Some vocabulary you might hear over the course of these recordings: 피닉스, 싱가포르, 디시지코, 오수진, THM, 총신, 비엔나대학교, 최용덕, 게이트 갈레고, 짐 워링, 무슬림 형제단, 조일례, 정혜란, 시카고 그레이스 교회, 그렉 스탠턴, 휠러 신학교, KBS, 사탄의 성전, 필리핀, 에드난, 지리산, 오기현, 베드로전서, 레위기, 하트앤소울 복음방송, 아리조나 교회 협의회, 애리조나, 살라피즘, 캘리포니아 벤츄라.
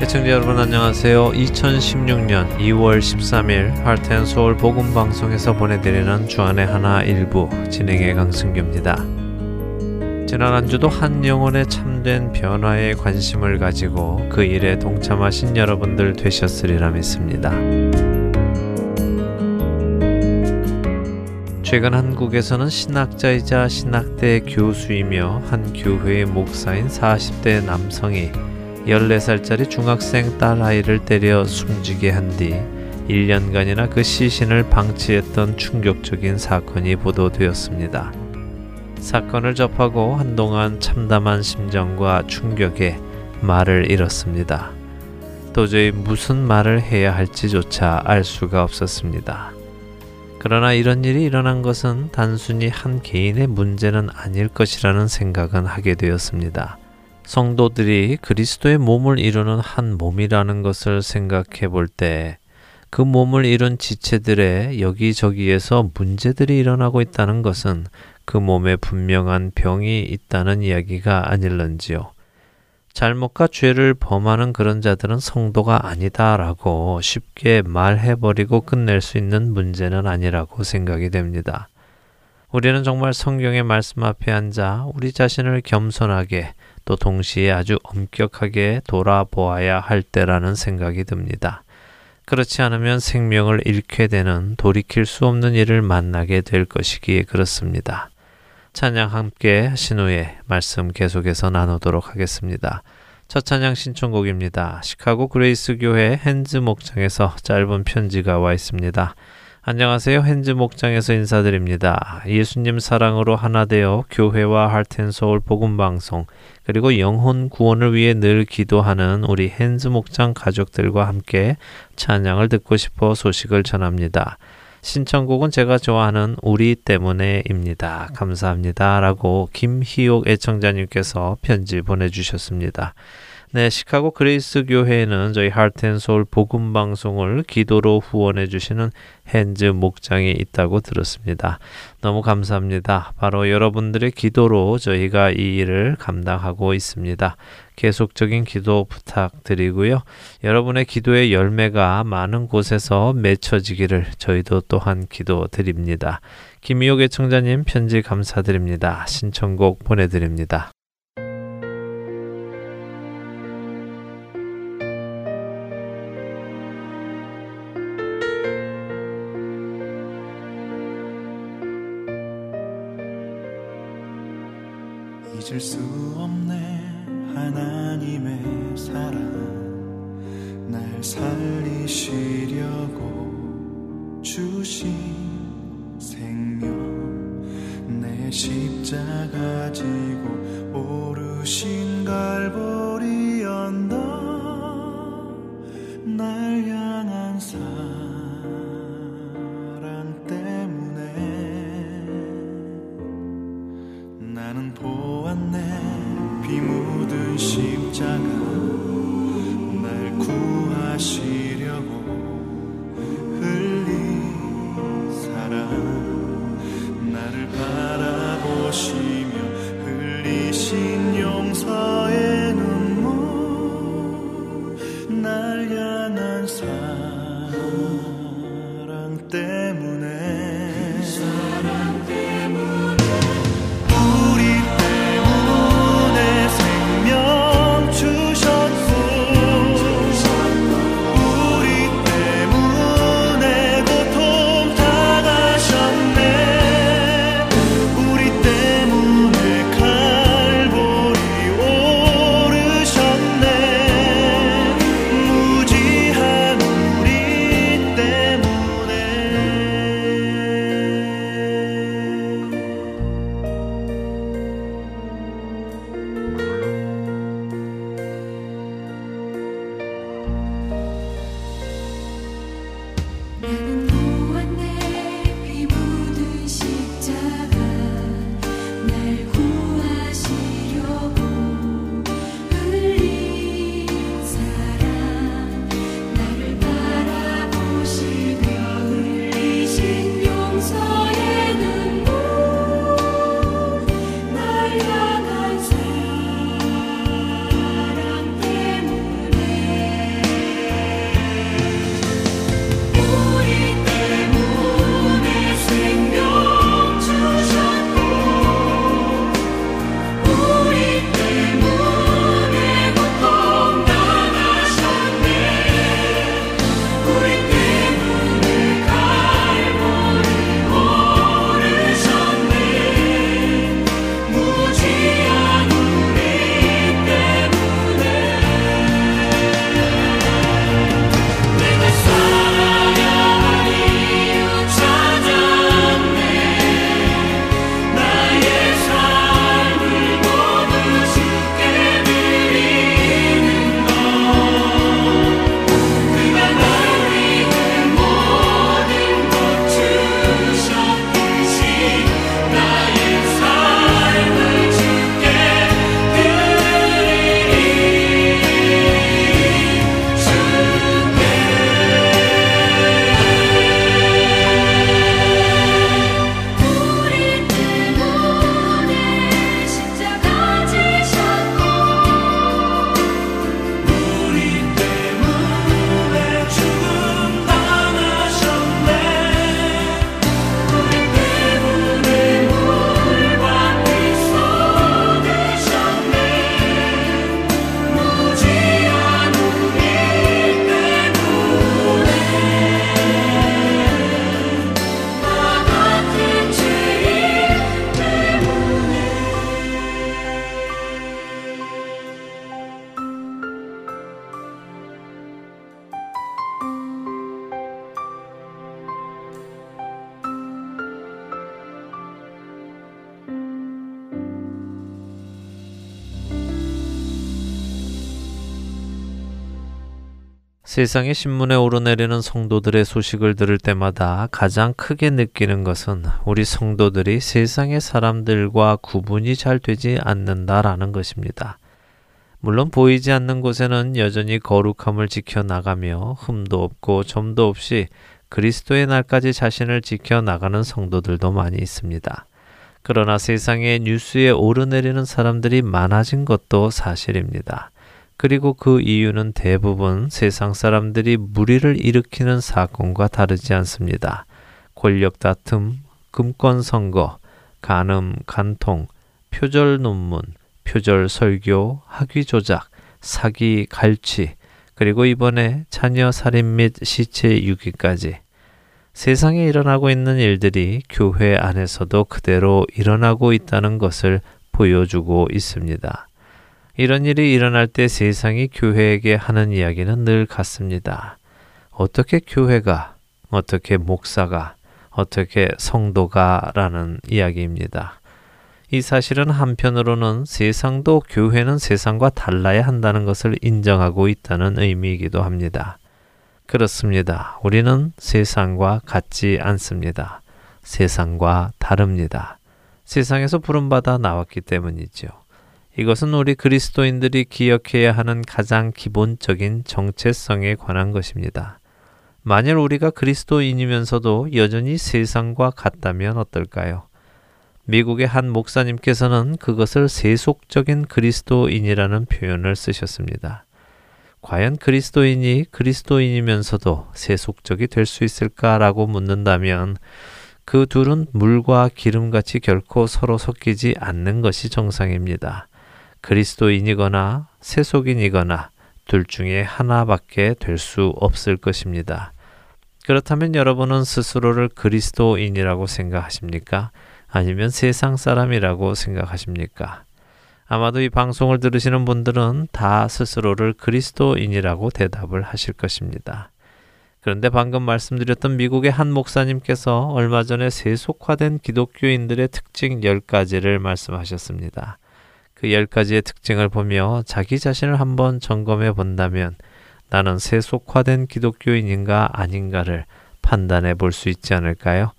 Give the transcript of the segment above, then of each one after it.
시청자 여러분 안녕하세요. 2016년 2월 13일 하트앤소울 복음방송에서 보내드리는 주안의 하나 일부 진행의 강승규입니다. 지난 한 주도 한 영혼의 참된 변화에 관심을 가지고 그 일에 동참하신 여러분들 되셨으리라 믿습니다. 최근 한국에서는 신학자이자 신학대 교수이며 한 교회의 목사인 40대 남성이 14살짜리 중학생 딸아이를 때려 숨지게 한 뒤 1년간이나 그 시신을 방치했던 충격적인 사건이 보도되었습니다. 사건을 접하고 한동안 참담한 심정과 충격에 말을 잃었습니다. 도저히 무슨 말을 해야 할지조차 알 수가 없었습니다. 그러나 이런 일이 일어난 것은 단순히 한 개인의 문제는 아닐 것이라는 생각은 하게 되었습니다. 성도들이 그리스도의 몸을 이루는 한 몸이라는 것을 생각해 볼 때 그 몸을 이룬 지체들의 여기저기에서 문제들이 일어나고 있다는 것은 그 몸에 분명한 병이 있다는 이야기가 아닐런지요. 잘못과 죄를 범하는 그런 자들은 성도가 아니다라고 쉽게 말해버리고 끝낼 수 있는 문제는 아니라고 생각이 됩니다. 우리는 정말 성경의 말씀 앞에 앉아 우리 자신을 겸손하게 또 동시에 아주 엄격하게 돌아보아야 할 때라는 생각이 듭니다. 그렇지 않으면 생명을 잃게 되는 돌이킬 수 없는 일을 만나게 될 것이기에 그렇습니다. 찬양 함께 하신 후에 말씀 계속해서 나누도록 하겠습니다. 첫 찬양 신청곡입니다. 시카고 그레이스 교회 핸즈 목장에서 짧은 편지가 와 있습니다. 안녕하세요. 핸즈 목장에서 인사드립니다. 예수님 사랑으로 하나 되어 교회와 하트앤소울 복음방송 그리고 영혼 구원을 위해 늘 기도하는 우리 핸즈 목장 가족들과 함께 찬양을 듣고 싶어 소식을 전합니다. 신청곡은 제가 좋아하는 우리 때문에입니다. 감사합니다. 라고 김희옥 애청자님께서 편지 보내주셨습니다. 네, 시카고 그레이스 교회에는 저희 하트앤소울 복음방송을 기도로 후원해 주시는 핸즈 목장이 있다고 들었습니다. 너무 감사합니다. 바로 여러분들의 기도로 저희가 이 일을 감당하고 있습니다. 계속적인 기도 부탁드리고요. 여러분의 기도의 열매가 많은 곳에서 맺혀지기를 저희도 또한 기도드립니다. 김희옥 애청자님 편지 감사드립니다. 신청곡 보내드립니다. 잊을 수 없네 하나님의 사랑 날 살리시려고 주신 생명 내 십자가 지고 오르신 갈보리 언덕 날 향한 사랑 때문에 나는 보았네 피 묻은 십자가 날 구하시려고 흘린 사랑 나를 바라보시며 흘리신 용서의 눈물 날 향한 사랑 때문에 그 사랑 때문에 세상의 신문에 오르내리는 성도들의 소식을 들을 때마다 가장 크게 느끼는 것은 우리 성도들이 세상의 사람들과 구분이 잘 되지 않는다라는 것입니다. 물론 보이지 않는 곳에는 여전히 거룩함을 지켜나가며 흠도 없고 점도 없이 그리스도의 날까지 자신을 지켜나가는 성도들도 많이 있습니다. 그러나 세상의 뉴스에 오르내리는 사람들이 많아진 것도 사실입니다. 그리고 그 이유는 대부분 세상 사람들이 무리를 일으키는 사건과 다르지 않습니다. 권력 다툼, 금권 선거, 간음, 간통, 표절 논문, 표절 설교, 학위 조작, 사기, 갈취, 그리고 이번에 자녀 살인 및 시체 유기까지 세상에 일어나고 있는 일들이 교회 안에서도 그대로 일어나고 있다는 것을 보여주고 있습니다. 이런 일이 일어날 때 세상이 교회에게 하는 이야기는 늘 같습니다. 어떻게 교회가, 어떻게 목사가, 어떻게 성도가 라는 이야기입니다. 이 사실은 한편으로는 세상도 교회는 세상과 달라야 한다는 것을 인정하고 있다는 의미이기도 합니다. 그렇습니다. 우리는 세상과 같지 않습니다. 세상과 다릅니다. 세상에서 부름받아 나왔기 때문이지요. 이것은 우리 그리스도인들이 기억해야 하는 가장 기본적인 정체성에 관한 것입니다. 만일 우리가 그리스도인이면서도 여전히 세상과 같다면 어떨까요? 미국의 한 목사님께서는 그것을 세속적인 그리스도인이라는 표현을 쓰셨습니다. 과연 그리스도인이 그리스도인이면서도 세속적이 될 수 있을까라고 묻는다면 그 둘은 물과 기름같이 결코 서로 섞이지 않는 것이 정상입니다. 그리스도인이거나 세속인이거나 둘 중에 하나밖에 될 수 없을 것입니다. 그렇다면 여러분은 스스로를 그리스도인이라고 생각하십니까? 아니면 세상 사람이라고 생각하십니까? 아마도 이 방송을 들으시는 분들은 다 스스로를 그리스도인이라고 대답을 하실 것입니다. 그런데 방금 말씀드렸던 미국의 한 목사님께서 얼마 전에 세속화된 기독교인들의 특징 10가지를 말씀하셨습니다. 그 10가지의 특징을 보며 자기 자신을 한번 점검해 본다면 나는 세속화된 기독교인인가 아닌가를 판단해 볼 수 있지 않을까요?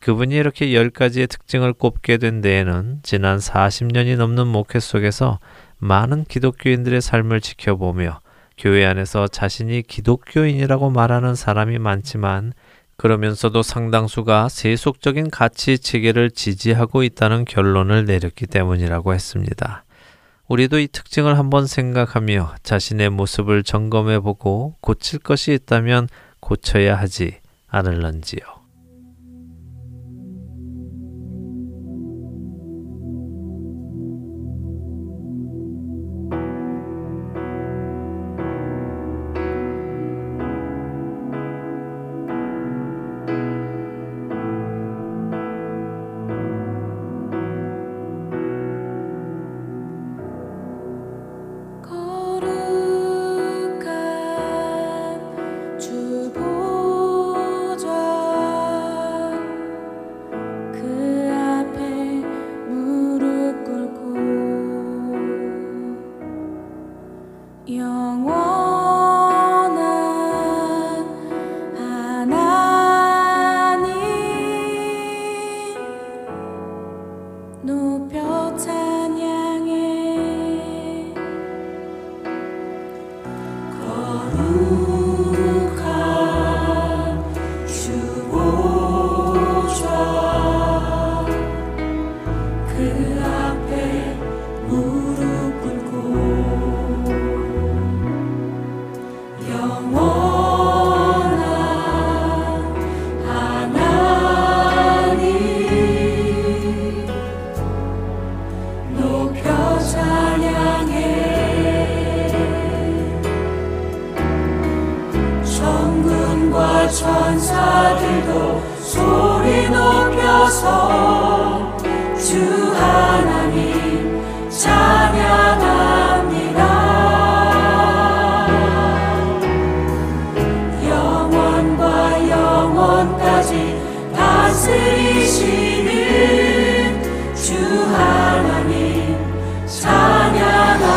그분이 이렇게 10가지의 특징을 꼽게 된 데에는 지난 40년이 넘는 목회 속에서 많은 기독교인들의 삶을 지켜보며 교회 안에서 자신이 기독교인이라고 말하는 사람이 많지만 그러면서도 상당수가 세속적인 가치 체계를 지지하고 있다는 결론을 내렸기 때문이라고 했습니다. 우리도 이 특징을 한번 생각하며 자신의 모습을 점검해보고 고칠 것이 있다면 고쳐야 하지 않을런지요. 찬양합니다.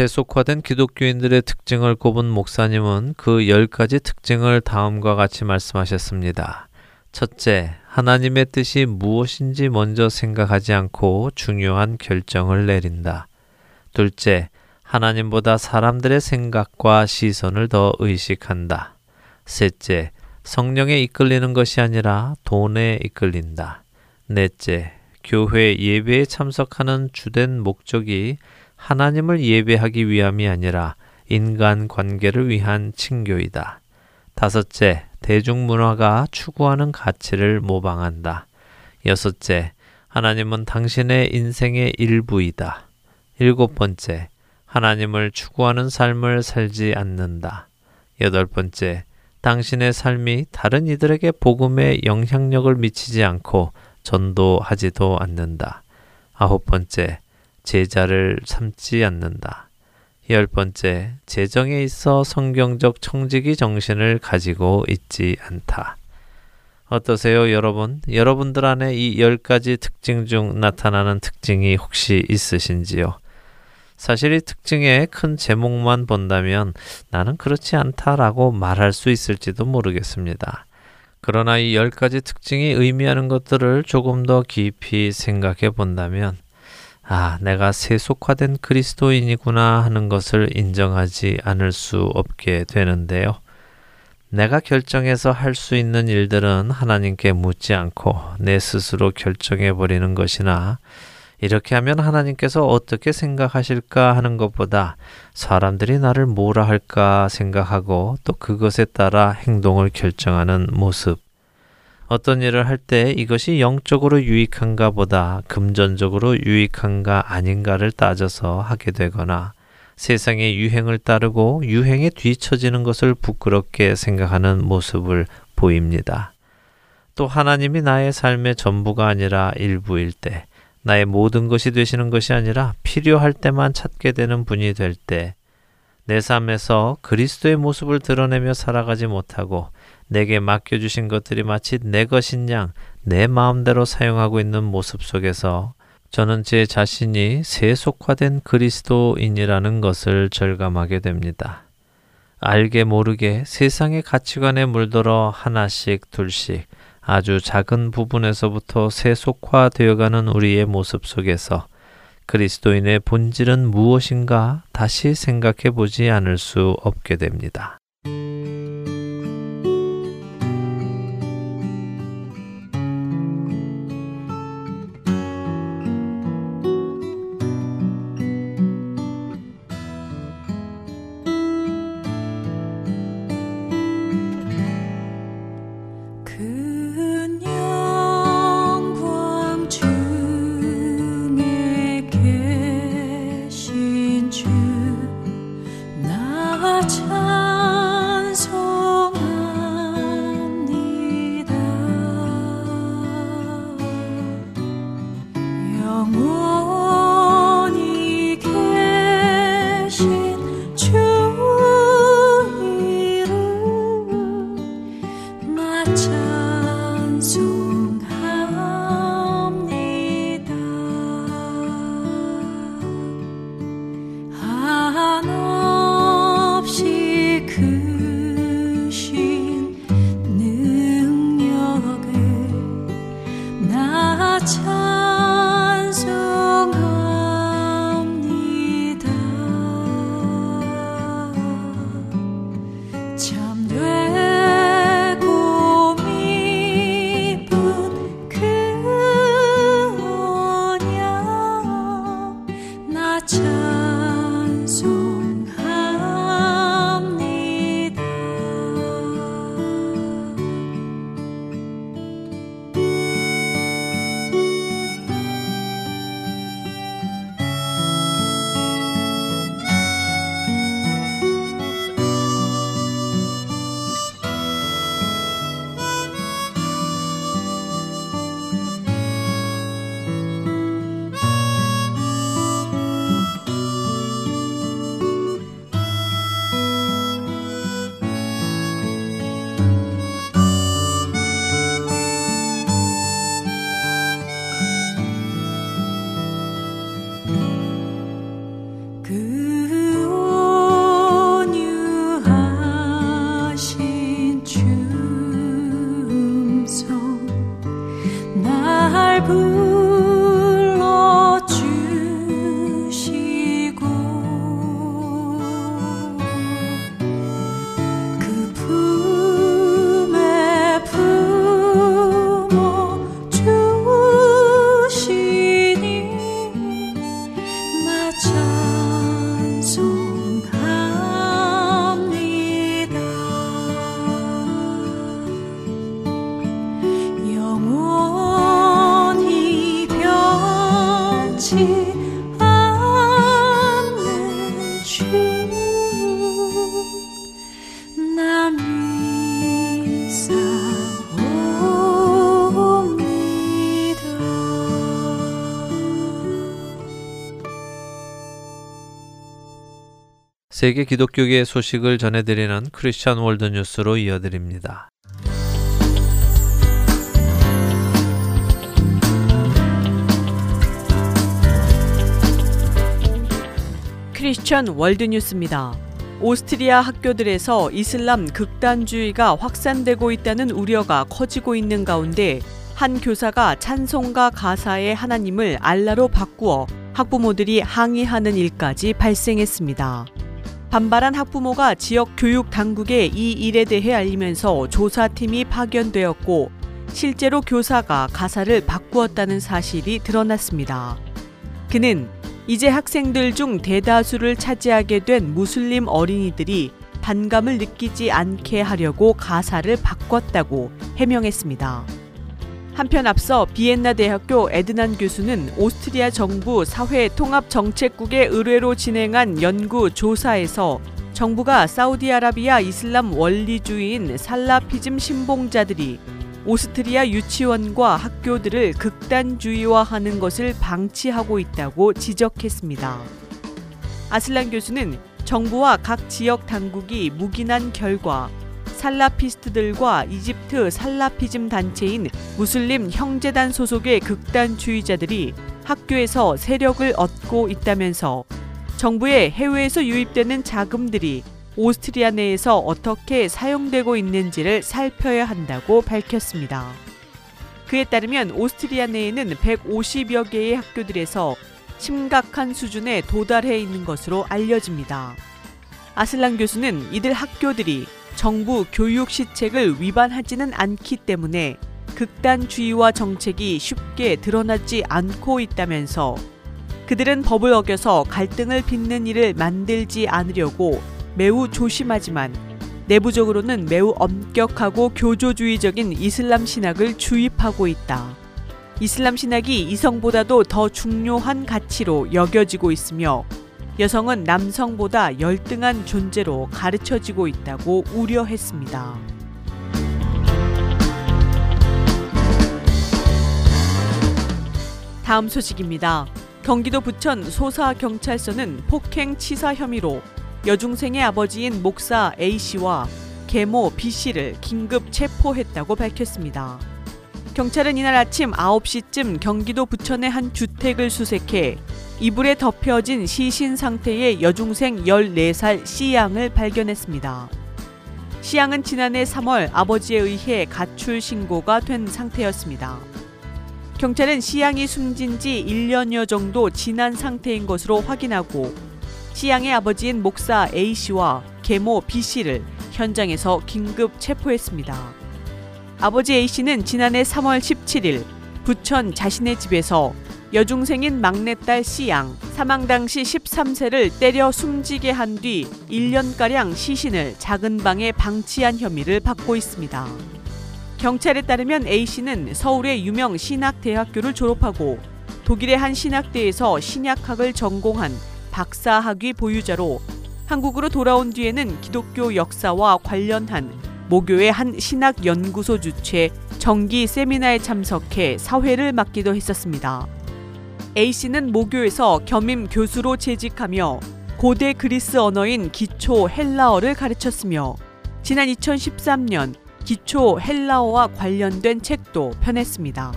세속화된 기독교인들의 특징을 꼽은 목사님은 그 10가지 특징을 다음과 같이 말씀하셨습니다. 첫째, 하나님의 뜻이 무엇인지 먼저 생각하지 않고 중요한 결정을 내린다. 둘째, 하나님보다 사람들의 생각과 시선을 더 의식한다. 셋째, 성령에 이끌리는 것이 아니라 돈에 이끌린다. 넷째, 교회 예배에 참석하는 주된 목적이 하나님을 예배하기 위함이 아니라 인간 관계를 위한 친교이다. 다섯째, 대중문화가 추구하는 가치를 모방한다. 여섯째, 하나님은 당신의 인생의 일부이다. 일곱 번째, 하나님을 추구하는 삶을 살지 않는다. 여덟 번째, 당신의 삶이 다른 이들에게 복음의 영향력을 미치지 않고 전도하지도 않는다. 아홉 번째, 제자를 삼지 않는다. 열 번째, 재정에 있어 성경적 청지기 정신을 가지고 있지 않다. 어떠세요, 여러분? 여러분들 안에 이 10가지 특징 중 나타나는 특징이 혹시 있으신지요? 사실 이 특징의 큰 제목만 본다면 나는 그렇지 않다라고 말할 수 있을지도 모르겠습니다. 그러나 이 10가지 특징이 의미하는 것들을 조금 더 깊이 생각해 본다면 아, 내가 세속화된 그리스도인이구나 하는 것을 인정하지 않을 수 없게 되는데요. 내가 결정해서 할 수 있는 일들은 하나님께 묻지 않고 내 스스로 결정해버리는 것이나 이렇게 하면 하나님께서 어떻게 생각하실까 하는 것보다 사람들이 나를 뭐라 할까 생각하고 또 그것에 따라 행동을 결정하는 모습. 어떤 일을 할 때 이것이 영적으로 유익한가 보다 금전적으로 유익한가 아닌가를 따져서 하게 되거나 세상의 유행을 따르고 유행에 뒤처지는 것을 부끄럽게 생각하는 모습을 보입니다. 또 하나님이 나의 삶의 전부가 아니라 일부일 때, 나의 모든 것이 되시는 것이 아니라 필요할 때만 찾게 되는 분이 될 때, 내 삶에서 그리스도의 모습을 드러내며 살아가지 못하고 내게 맡겨주신 것들이 마치 내 것인 양 내 마음대로 사용하고 있는 모습 속에서 저는 제 자신이 세속화된 그리스도인이라는 것을 절감하게 됩니다. 알게 모르게 세상의 가치관에 물들어 하나씩 둘씩 아주 작은 부분에서부터 세속화되어가는 우리의 모습 속에서 그리스도인의 본질은 무엇인가 다시 생각해 보지 않을 수 없게 됩니다. 찬송 세계 기독교계의 소식을 전해드리는 크리스천 월드 뉴스로 이어드립니다. 크리스천 월드 뉴스입니다. 오스트리아 학교들에서 이슬람 극단주의가 확산되고 있다는 우려가 커지고 있는 가운데 한 교사가 찬송가 가사에 하나님을 알라로 바꾸어 학부모들이 항의하는 일까지 발생했습니다. 반발한 학부모가 지역 교육 당국에 이 일에 대해 알리면서 조사팀이 파견되었고 실제로 교사가 가사를 바꾸었다는 사실이 드러났습니다. 그는 이제 학생들 중 대다수를 차지하게 된 무슬림 어린이들이 반감을 느끼지 않게 하려고 가사를 바꿨다고 해명했습니다. 한편 앞서 비엔나대학교 에드난 교수는 오스트리아 정부 사회통합정책국의 의뢰로 진행한 연구 조사에서 정부가 사우디아라비아 이슬람 원리주의인 살라피즘 신봉자들이 오스트리아 유치원과 학교들을 극단주의화하는 것을 방치하고 있다고 지적했습니다. 아슬란 교수는 정부와 각 지역 당국이 묵인한 결과 살라피스트들과 이집트 살라피즘 단체인 무슬림 형제단 소속의 극단주의자들이 학교에서 세력을 얻고 있다면서 정부의 해외에서 유입되는 자금들이 오스트리아 내에서 어떻게 사용되고 있는지를 살펴야 한다고 밝혔습니다. 그에 따르면 오스트리아 내에는 150여 개의 학교들에서 심각한 수준에 도달해 있는 것으로 알려집니다. 아슬란 교수는 이들 학교들이 정부 교육 시책을 위반하지는 않기 때문에 극단주의와 정책이 쉽게 드러나지 않고 있다면서 그들은 법을 어겨서 갈등을 빚는 일을 만들지 않으려고 매우 조심하지만 내부적으로는 매우 엄격하고 교조주의적인 이슬람 신학을 주입하고 있다. 이슬람 신학이 이성보다도 더 중요한 가치로 여겨지고 있으며 여성은 남성보다 열등한 존재로 가르쳐지고 있다고 우려했습니다. 다음 소식입니다. 경기도 부천 소사경찰서는 폭행 치사 혐의로 여중생의 아버지인 목사 A씨와 계모 B씨를 긴급 체포했다고 밝혔습니다. 경찰은 이날 아침 9시쯤 경기도 부천의 한 주택을 수색해 이불에 덮여진 시신 상태의 여중생 14살 C양을 발견했습니다. C양은 지난해 3월 아버지에 의해 가출 신고가 된 상태였습니다. 경찰은 C양이 숨진 지 1년여 정도 지난 상태인 것으로 확인하고 C양의 아버지인 목사 A씨와 계모 B씨를 현장에서 긴급 체포했습니다. 아버지 A씨는 지난해 3월 17일 부천 자신의 집에서 여중생인 막내딸 C양, 사망 당시 13세를 때려 숨지게 한 뒤 1년가량 시신을 작은 방에 방치한 혐의를 받고 있습니다. 경찰에 따르면 A씨는 서울의 유명 신학대학교를 졸업하고 독일의 한 신학대에서 신약학을 전공한 박사 학위 보유자로 한국으로 돌아온 뒤에는 기독교 역사와 관련한 모교의 한 신학연구소 주최 정기 세미나에 참석해 사회를 맡기도 했었습니다. A씨는 모교에서 겸임 교수로 재직하며 고대 그리스 언어인 기초 헬라어를 가르쳤으며 지난 2013년 기초 헬라어와 관련된 책도 펴냈습니다.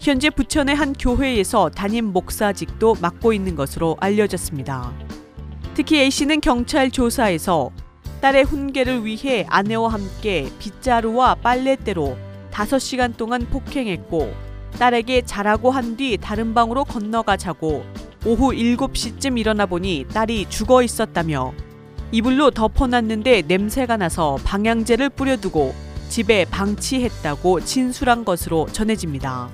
현재 부천의 한 교회에서 담임 목사직도 맡고 있는 것으로 알려졌습니다. 특히 A씨는 경찰 조사에서 딸의 훈계를 위해 아내와 함께 빗자루와 빨랫대로 5시간 동안 폭행했고 딸에게 자라고 한 뒤 다른 방으로 건너가 자고 오후 7시쯤 일어나 보니 딸이 죽어 있었다며 이불로 덮어놨는데 냄새가 나서 방향제를 뿌려두고 집에 방치했다고 진술한 것으로 전해집니다.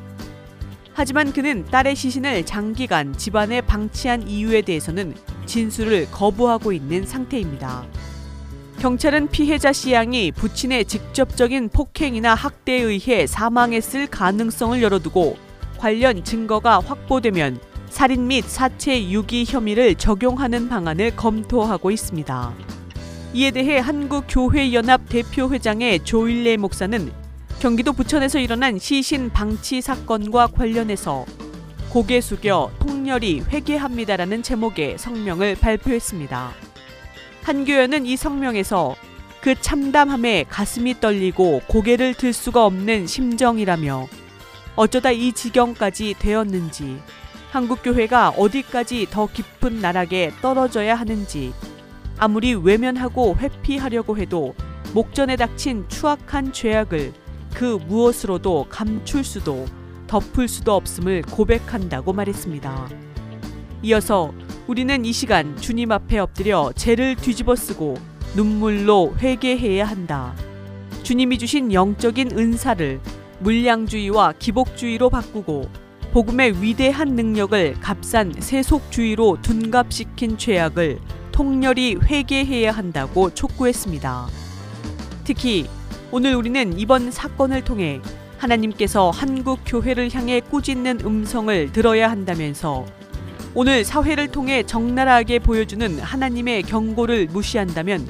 하지만 그는 딸의 시신을 장기간 집안에 방치한 이유에 대해서는 진술을 거부하고 있는 상태입니다. 경찰은 피해자 C양이 부친의 직접적인 폭행이나 학대에 의해 사망했을 가능성을 열어두고 관련 증거가 확보되면 살인 및 사체 유기 혐의를 적용하는 방안을 검토하고 있습니다. 이에 대해 한국교회연합 대표회장의 조일례 목사는 경기도 부천에서 일어난 시신 방치 사건과 관련해서 고개 숙여 통렬히 회개합니다라는 제목의 성명을 발표했습니다. 한교연은 이 성명에서 그 참담함에 가슴이 떨리고 고개를 들 수가 없는 심정이라며 어쩌다 이 지경까지 되었는지, 한국교회가 어디까지 더 깊은 나락에 떨어져야 하는지, 아무리 외면하고 회피하려고 해도 목전에 닥친 추악한 죄악을 그 무엇으로도 감출 수도 덮을 수도 없음을 고백한다고 말했습니다. 이어서 우리는 이 시간 주님 앞에 엎드려 죄를 뒤집어쓰고 눈물로 회개해야 한다. 주님이 주신 영적인 은사를 물량주의와 기복주의로 바꾸고 복음의 위대한 능력을 값싼 세속주의로 둔갑시킨 죄악을 통렬히 회개해야 한다고 촉구했습니다. 특히 오늘 우리는 이번 사건을 통해 하나님께서 한국 교회를 향해 꾸짖는 음성을 들어야 한다면서 오늘 사회를 통해 적나라하게 보여주는 하나님의 경고를 무시한다면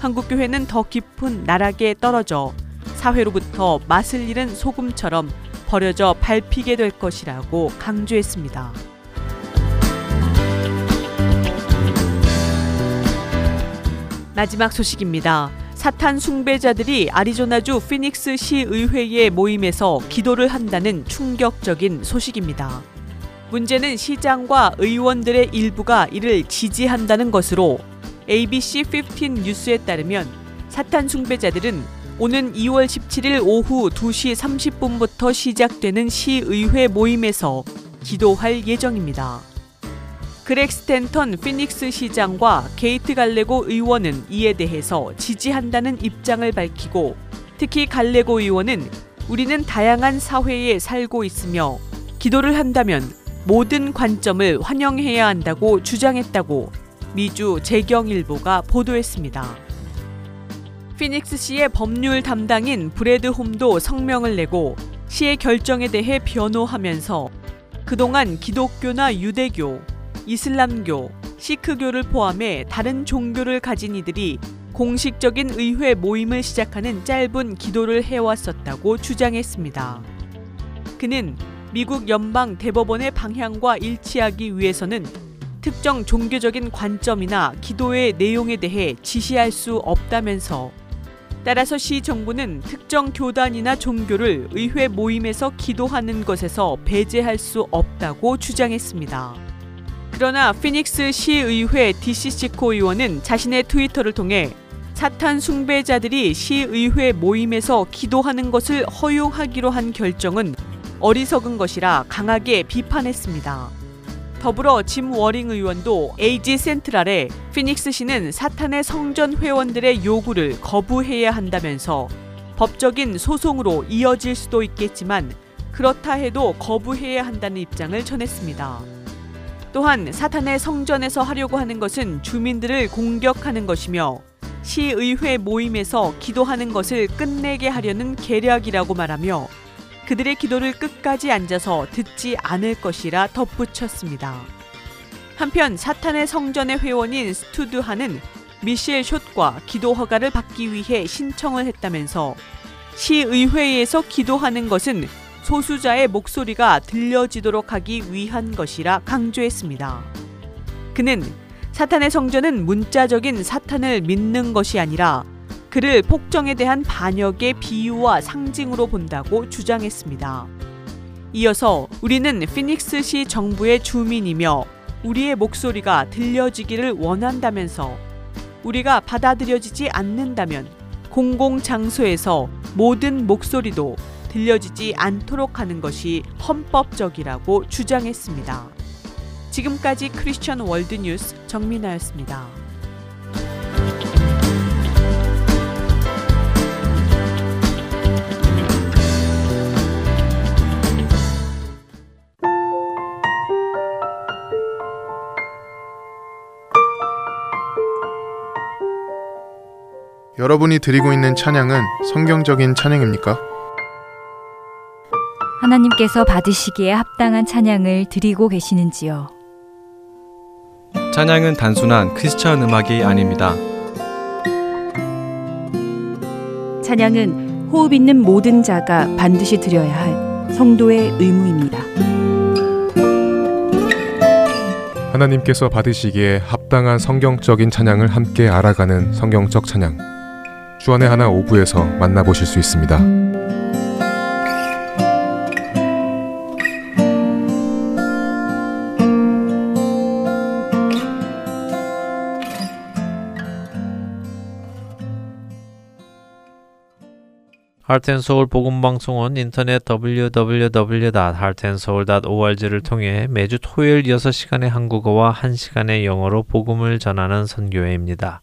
한국 교회는 더 깊은 나락에 떨어져 사회로부터 맛을 잃은 소금처럼 버려져 밟히게 될 것이라고 강조했습니다. 마지막 소식입니다. 사탄 숭배자들이 아리조나주 피닉스 시의회의 모임에서 기도를 한다는 충격적인 소식입니다. 문제는 시장과 의원들의 일부가 이를 지지한다는 것으로, ABC15 뉴스에 따르면 사탄 숭배자들은 오는 2월 17일 오후 2시 30분부터 시작되는 시의회 모임에서 기도할 예정입니다. 그렉 스탠턴 피닉스 시장과 게이트 갈레고 의원은 이에 대해서 지지한다는 입장을 밝히고, 특히 갈레고 의원은 우리는 다양한 사회에 살고 있으며 기도를 한다면 모든 관점을 환영해야 한다고 주장했다고 미주 재경일보가 보도했습니다. 피닉스시의 법률 담당인 브래드 홈도 성명을 내고 시의 결정에 대해 변호하면서 그동안 기독교나 유대교, 이슬람교, 시크교를 포함해 다른 종교를 가진 이들이 공식적인 의회 모임을 시작하는 짧은 기도를 해왔었다고 주장했습니다. 그는 미국 연방 대법원의 방향과 일치하기 위해서는 특정 종교적인 관점이나 기도의 내용에 대해 지시할 수 없다면서 따라서 시 정부는 특정 교단이나 종교를 의회 모임에서 기도하는 것에서 배제할 수 없다고 주장했습니다. 그러나 피닉스 시의회 디시지코 의원은 자신의 트위터를 통해 사탄 숭배자들이 시의회 모임에서 기도하는 것을 허용하기로 한 결정은 어리석은 것이라 강하게 비판했습니다. 더불어 짐 워링 의원도 AG 센트럴에 피닉스시는 사탄의 성전 회원들의 요구를 거부해야 한다면서 법적인 소송으로 이어질 수도 있겠지만 그렇다 해도 거부해야 한다는 입장을 전했습니다. 또한 사탄의 성전에서 하려고 하는 것은 주민들을 공격하는 것이며 시의회 모임에서 기도하는 것을 끝내게 하려는 계략이라고 말하며 그들의 기도를 끝까지 앉아서 듣지 않을 것이라 덧붙였습니다. 한편 사탄의 성전의 회원인 스투드하는 미셸 숏과 기도 허가를 받기 위해 신청을 했다면서 시의회에서 기도하는 것은 소수자의 목소리가 들려지도록 하기 위한 것이라 강조했습니다. 그는 사탄의 성전은 문자적인 사탄을 믿는 것이 아니라 그를 폭정에 대한 반역의 비유와 상징으로 본다고 주장했습니다. 이어서 우리는 피닉스시 정부의 주민이며 우리의 목소리가 들려지기를 원한다면서 우리가 받아들여지지 않는다면 공공장소에서 모든 목소리도 들려지지 않도록 하는 것이 헌법적이라고 주장했습니다. 지금까지 크리스천 월드 뉴스 정민아였습니다. 여러분이 드리고 있는 찬양은 성경적인 찬양입니까? 하나님께서 받으시기에 합당한 찬양을 드리고 계시는지요? 찬양은 단순한 크리스천 음악이 아닙니다. 찬양은 호흡 있는 모든 자가 반드시 드려야 할 성도의 의무입니다. 하나님께서 받으시기에 합당한 성경적인 찬양을 함께 알아가는 성경적 찬양, 주안의 하나 5부에서 만나보실 수 있습니다. 하트앤소울 복음방송은 인터넷 www.heartandsoul.org를 통해 매주 토요일 6시간의 한국어와 1시간의 영어로 복음을 전하는 선교회입니다.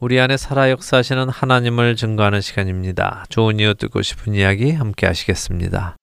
우리 안에 살아 역사하시는 하나님을 증거하는 시간입니다. 좋은 이유 듣고 싶은 이야기 함께 하시겠습니다.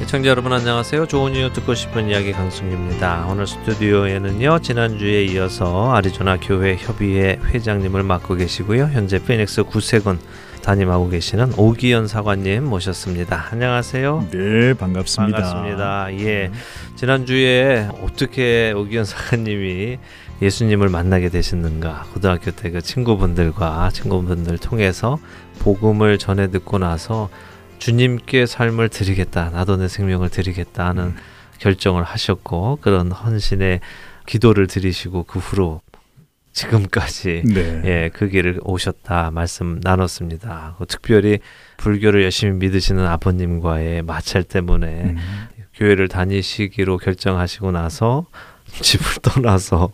시청자 여러분 안녕하세요. 좋은 이유 듣고 싶은 이야기 강승규입니다. 오늘 스튜디오에는요, 지난주에 이어서 아리조나 교회 협의회 회장님을 맡고 계시고요, 현재 피닉스 구세군 담임하고 계시는 오기현 사관님 모셨습니다. 안녕하세요. 네, 반갑습니다. 반갑습니다. 예, 지난주에 어떻게 오기현 사관님이 예수님을 만나게 되셨는가, 고등학교 때 그 친구분들 통해서 복음을 전해 듣고 나서 주님께 삶을 드리겠다, 나도 내 생명을 드리겠다 하는 결정을 하셨고, 그런 헌신의 기도를 드리시고 그 후로 지금까지 네. 예, 그 길을 오셨다 말씀 나눴습니다. 특별히 불교를 열심히 믿으시는 아버님과의 마찰 때문에 교회를 다니시기로 결정하시고 나서 집을 떠나서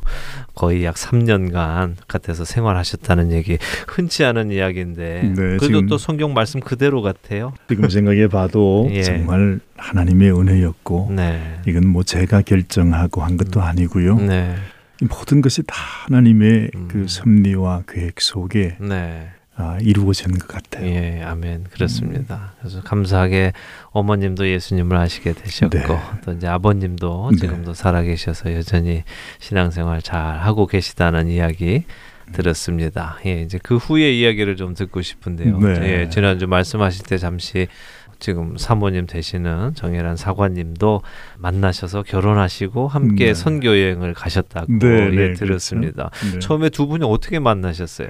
거의 약 3년간 바깥에서 생활하셨다는 얘기, 흔치 않은 이야기인데 네, 그래도 또 성경 말씀 그대로 같아요. 지금 생각해봐도 예. 정말 하나님의 은혜였고 네. 이건 뭐 제가 결정하고 한 것도 아니고요. 네. 모든 것이 다 하나님의 그 섭리와 계획 속에 네. 이루어지는 것 같아요. 예, 아멘. 그렇습니다. 그래서 감사하게 어머님도 예수님을 아시게 되셨고 네. 또 이제 아버님도 지금도 네. 살아계셔서 여전히 신앙생활 잘 하고 계시다는 이야기 들었습니다. 예, 이제 그 후의 이야기를 좀 듣고 싶은데요. 네. 예, 지난주 말씀하실 때 잠시 지금 사모님 되시는 정혜란 사관님도 만나셔서 결혼하시고 함께 네. 선교 여행을 가셨다고 네, 예, 네, 들었습니다. 그렇죠? 네. 처음에 두 분이 어떻게 만나셨어요?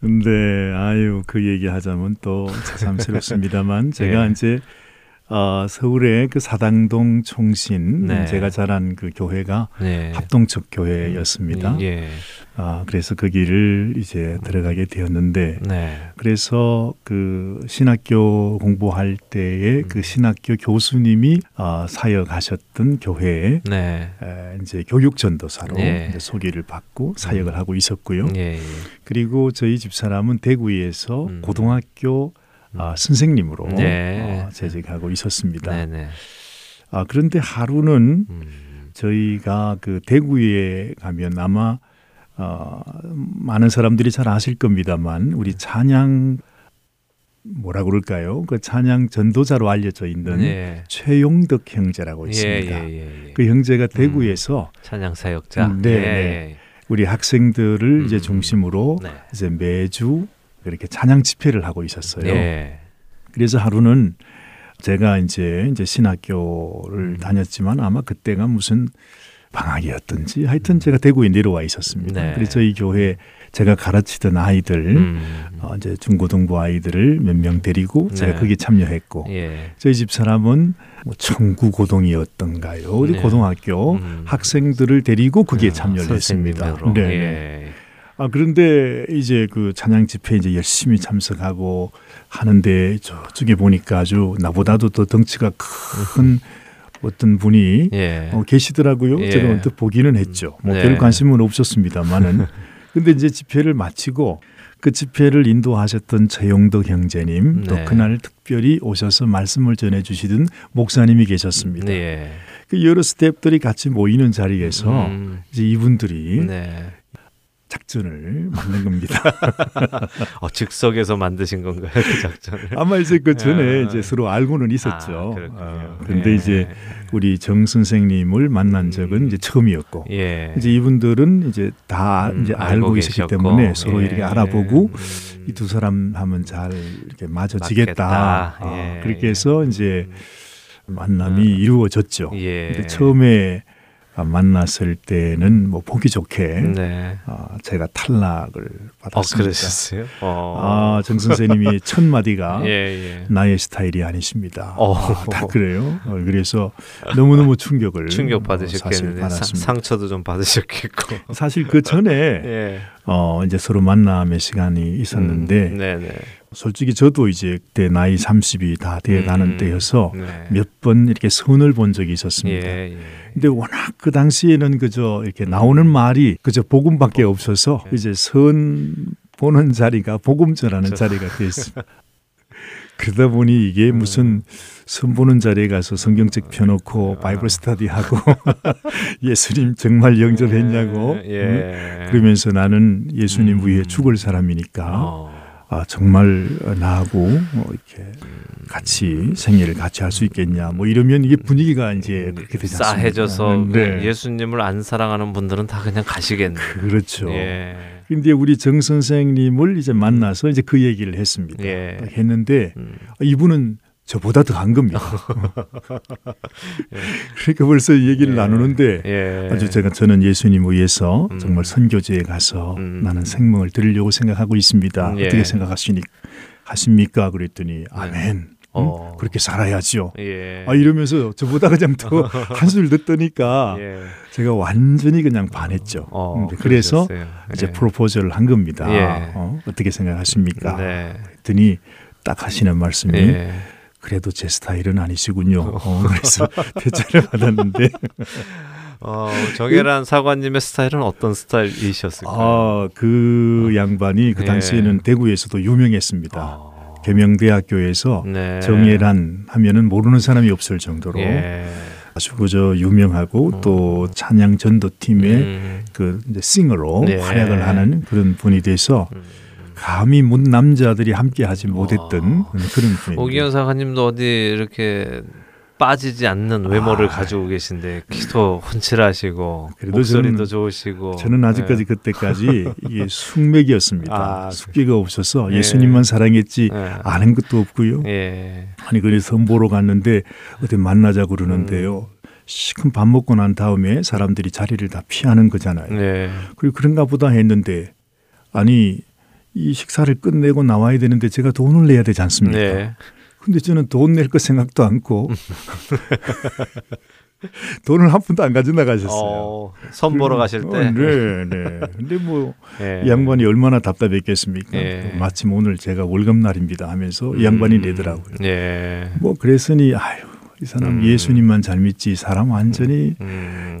근데 아유 그 얘기하자면 또 참 새롭습니다만 제가 예. 이제 서울의 그 사당동 총신 네. 제가 자란 그 교회가 네. 합동척 교회였습니다. 예. 그래서 거기를 이제 들어가게 되었는데 네. 그래서 그 신학교 공부할 때에 그 신학교 교수님이 사역하셨던 교회에 네. 이제 교육 전도사로 네. 이제 소개를 받고 사역을 하고 있었고요. 예. 그리고 저희 집사람은 대구에서 고등학교 선생님으로 네. 재직하고 있었습니다. 네, 네. 그런데 하루는 저희가 그 대구에 가면 아마 많은 사람들이 잘 아실 겁니다만 우리 찬양 뭐라 그럴까요? 그 찬양 전도자로 알려져 있는 예. 최용덕 형제라고 있습니다. 예, 예, 예. 그 형제가 대구에서 찬양 사역자. 네, 예, 예, 예. 우리 학생들을 이제 중심으로 네. 이제 매주 이렇게 찬양 집회를 하고 있었어요. 예. 그래서 하루는 제가 이제 신학교를 다녔지만 아마 그때가 무슨 방학이었든지 하여튼 제가 대구에 내려와 있었습니다. 네. 그래서 저희 교회 제가 가르치던 아이들 이제 중고등부 아이들을 몇 명 데리고 제가 네. 거기에 참여했고 예. 저희 집사람은 뭐 청구고등이었던가요? 우리 네. 고등학교 학생들을 데리고 거기에 참여를 했습니다. 네. 예. 그런데 이제 그 찬양 집회 이제 열심히 참석하고 하는데 저쪽에 보니까 아주 나보다도 더 덩치가 큰 어떤 분이 계시더라고요. 제가 언뜻 보기는 했죠. 뭐 별 관심은 없었습니다만은. 근데 이제 집회를 마치고 그 집회를 인도하셨던 최용덕 형제님 또 그날 특별히 오셔서 말씀을 전해주시던 목사님이 계셨습니다. 그 여러 스태프들이 같이 모이는 자리에서 이제 이분들이 작전을 만든 겁니다. 즉석에서 만드신 건가요, 그 작전을? 아마 이제 그 전에 이제 서로 알고는 있었죠. 그런데 이제 우리 정 선생님을 만난 적은 이제 처음이었고, 이제 이분들은 이제 다 이제 알고 계셨기 때문에 서로 이렇게 알아보고 이 두 사람 하면 잘 이렇게 맞아지겠다. 그렇게 해서 이제 만남이 이루어졌죠. 근데 처음에 만났을 때는 뭐 보기 좋게 제가 탈락을 받았습니다. 그러셨어요? 정 선생님이 첫 마디가 나의 스타일이 아니십니다. 다 그래요. 그래서 너무너무 충격 받으셨겠는데 상처도 좀 받으셨겠고. 사실 그 전에 이제 서로 만남의 시간이 있었는데. 솔직히 저도 이제 그때 나이 30이 다 돼가는 때여서 몇 번 이렇게 손을 본 적이 있었습니다. 근데 워낙 그 당시에는 그저 이렇게 나오는 말이 그저 복음밖에 없어서 이제 손 보는 자리가 복음 전하는 자리가 됐습니다. 그러다 보니 이게 무슨 선 보는 자리에 가서 성경책 펴놓고 바이블 스터디하고 예수님 정말 영접했냐고 그러면서 나는 예수님 위에 죽을 사람이니까 정말 나하고 이렇게 같이 생애를 같이 할 수 있겠냐 뭐 이러면 이게 분위기가 이제 그렇게 되지 않습니까? 싸해져서 예수님을 안 사랑하는 분들은 다 그냥 가시겠네요. 그렇죠. 근데 우리 정 선생님을 이제 만나서 이제 그 얘기를 했습니다. 했는데 이분은 저보다 더한 겁니다. 그러니까 벌써 얘기를 나누는데 아주 저는 예수님 위해서 정말 선교지에 가서 나는 생명을 드리려고 생각하고 있습니다. 어떻게 생각하십니까? 그랬더니 아멘. 그렇게 살아야지요. 이러면서 저보다 그냥 더 한술 늦더니까 제가 완전히 그냥 반했죠. 그래서 이제 프로포즈를 한 겁니다. 어떻게 생각하십니까? 그랬더니 딱 하시는 말씀이 그래도 제 스타일은 아니시군요. 그래서 대처를 받았는데 정혜란 사관님의 스타일은 어떤 스타일이셨을까요? 그 양반이 그 당시에는 대구에서도 유명했습니다. 계명대학교에서 정혜란 하면은 모르는 사람이 없을 정도로 아주 그저 유명하고 또 찬양 전도팀의 그 이제 싱어로 활약을 하는 그런 분이 돼서 감히 못 남자들이 함께하지 못했던 그런 분입니다. 오기현 사관님도 어디 이렇게 빠지지 않는 외모를 가지고 계신데 키도 훤칠하시고 목소리도 좋으시고 저는 아직까지 그때까지 이게 숙맥이었습니다. 숙기가 없어서 예수님만 사랑했지 아는 것도 없고요. 아니 그래서 선보러 갔는데 어디 만나자고 그러는데요. 시큰 밥 먹고 난 다음에 사람들이 자리를 다 피하는 거잖아요. 그리고 그런가 보다 했는데 아니 이 식사를 끝내고 나와야 되는데 제가 돈을 내야 되지 않습니까? 근데 저는 돈 낼 거 생각도 않고 돈을 한 푼도 안 가지고 나가셨어요. 선 보러 가실 때? 근데 뭐 이 양반이 얼마나 답답했겠습니까? 마침 오늘 제가 월급날입니다 하면서 이 양반이 내더라고요. 뭐 그랬으니 이 사람 예수님만 잘 믿지 사람 완전히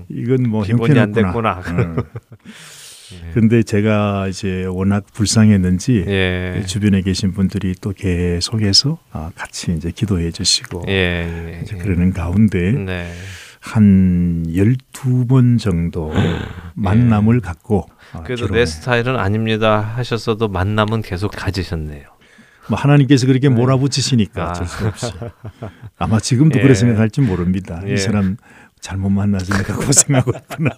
이건 뭐 기본이 안 됐구나. 근데 제가 이제 워낙 불쌍했는지 주변에 계신 분들이 또 계속해서 같이 이제 기도해 주시고 이제 그러는 가운데 한 12번 정도 만남을 갖고 그래도 결혼해. 내 스타일은 아닙니다 하셨어도 만남은 계속 가지셨네요. 뭐 하나님께서 그렇게 몰아붙이시니까 어쩔 수 없이 아마 지금도 그렇게 생각할지 모릅니다. 이 사람 잘못 만났으니까 고생하고 있구나.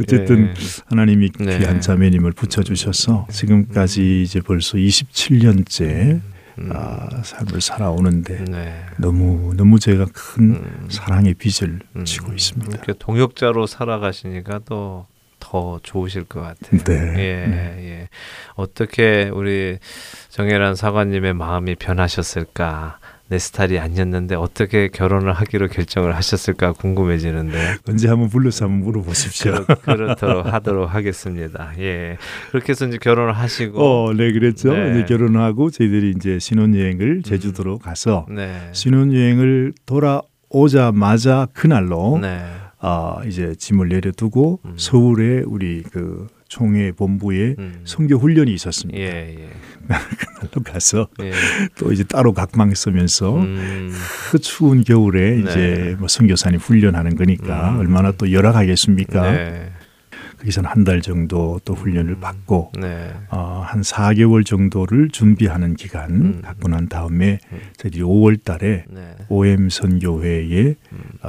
어쨌든 하나님이 귀한 자매님을 붙여주셔서 지금까지 이제 벌써 27년째 삶을 살아오는데 너무너무 제가 큰 사랑의 빚을 지고 있습니다. 동역자로 살아가시니까 더 좋으실 것 같아요. 어떻게 우리 정혜란 사관님의 마음이 변하셨을까 내 스타일이 아니었는데 어떻게 결혼을 하기로 결정을 하셨을까 궁금해지는데 언제 한번 불러서 한번 물어보십시오. 그렇도록 하도록 하겠습니다. 예, 그렇게 해서 이제 결혼을 하시고 네, 그랬죠. 네. 이제 결혼하고 저희들이 이제 신혼여행을 제주도로 가서 네. 신혼여행을 돌아오자마자 그날로 네. 이제 짐을 내려두고 서울에 우리 그 총회 본부에 선교 훈련이 있었습니다. 예, 예. 그날로 가서 예. 또 이제 따로 각방 쓰면서 그 추운 겨울에 네. 이제 뭐 선교사님 훈련하는 거니까 얼마나 또 열악하겠습니까? 네. 거기서는 한 달 정도 또 훈련을 받고 네. 한 4개월 정도를 준비하는 기간 갖고 난 다음에 저희들이 5월 달에 네. OM 선교회에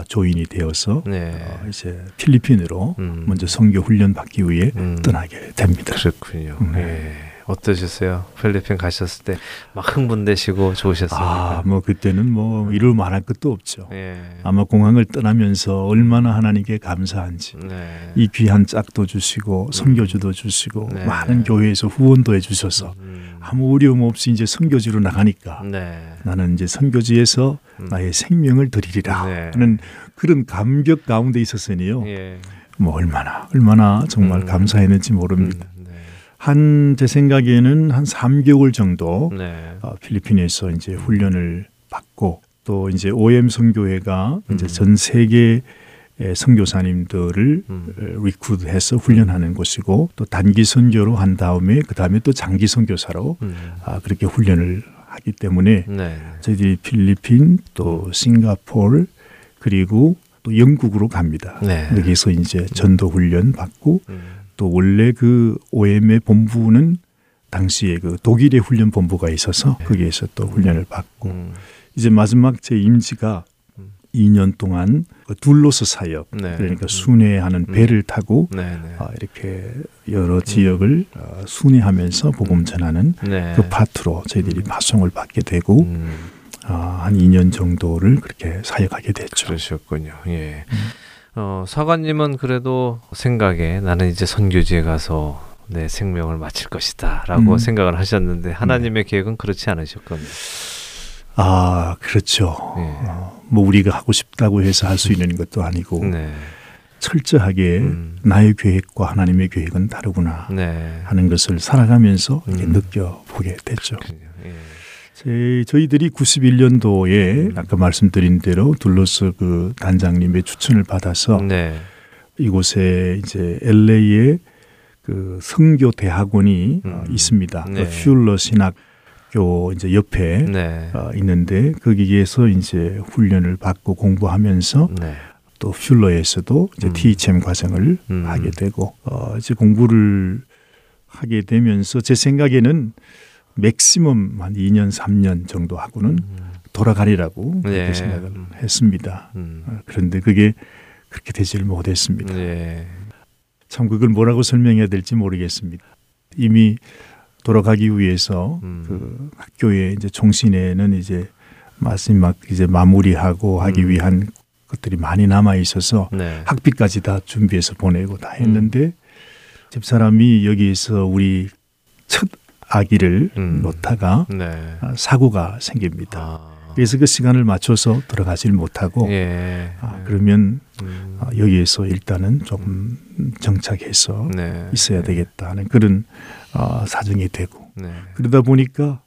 조인이 되어서 네. 이제 필리핀으로 먼저 선교 훈련 받기 위해 떠나게 됩니다. 그렇군요. 네. 어떠셨어요? 필리핀 가셨을 때 막 흥분되시고 좋으셨습니까? 뭐 그때는 뭐 이룰 말할 것도 없죠. 예. 아마 공항을 떠나면서 얼마나 하나님께 감사한지 네. 이 귀한 짝도 주시고 선교주도 주시고 네. 많은 교회에서 후원도 해주셔서 아무 어려움 없이 이제 선교지로 나가니까 네. 나는 이제 선교지에서 나의 생명을 드리리라 네. 하는 그런 감격 가운데 있었으니요. 예. 뭐 얼마나 정말 감사했는지 모릅니다. 제 생각에는 한 3개월 정도 네. 필리핀에서 이제 훈련을 받고 또 이제 OM 선교회가 이제 전 세계 선교사님들을 리크루트해서 훈련하는 곳이고 또 단기 선교로 한 다음에 그 다음에 또 장기 선교사로 그렇게 훈련을 하기 때문에 네. 저희들이 필리핀 또 싱가포르 그리고 또 영국으로 갑니다. 네. 여기서 이제 전도 훈련 받고. 또 원래 그 OM의 본부는 당시에 그 독일의 훈련 본부가 있어서 거기에서 또 훈련을 받고 이제 마지막 제 임지가 2년 동안 둘로서 사역 네. 그러니까 순회하는 배를 타고 네, 네. 이렇게 여러 지역을 순회하면서 복음 전하는 네. 그 파트로 저희들이 파송을 받게 되고 한 2년 정도를 그렇게 사역하게 됐죠. 그러셨군요. 예. 사관님은 그래도 생각에 나는 이제 선교지에 가서 내 생명을 마칠 것이다 라고 생각을 하셨는데 하나님의 계획은 그렇지 않으셨거든요. 그렇죠. 예. 뭐 우리가 하고 싶다고 해서 할 수 있는 것도 아니고 네. 철저하게 나의 계획과 하나님의 계획은 다르구나 네. 하는 것을 살아가면서 느껴보게 됐죠. 예. 저희들이 91년도에 아까 말씀드린 대로 둘러서 그 단장님의 추천을 받아서 네. 이곳에 이제 LA에 그 선교 대학원이 있습니다. 네. 그 휠러 신학교 이제 옆에 네. 있는데 거기에서 이제 훈련을 받고 공부하면서 네. 또 휠러에서도 이제 THM 과정을 하게 되고 이제 공부를 하게 되면서 제 생각에는 맥시멈 한 2년, 3년 정도 하고는 돌아가리라고 그렇게 예. 생각을 했습니다. 그런데 그게 그렇게 되질 못했습니다. 예. 참 그걸 뭐라고 설명해야 될지 모르겠습니다. 이미 돌아가기 위해서 그 학교에 이제 총신에는 이제 마지막 이제 마무리하고 하기 위한 것들이 많이 남아 있어서 네. 학비까지 다 준비해서 보내고 다 했는데 집사람이 여기에서 우리 첫 아기를 놓다가 네. 사고가 생깁니다. 그래서 그 시간을 맞춰서 들어가질 못하고 예. 그러면 여기에서 일단은 조금 정착해서 네. 있어야 되겠다 하는 그런 사정이 되고 네. 그러다 보니까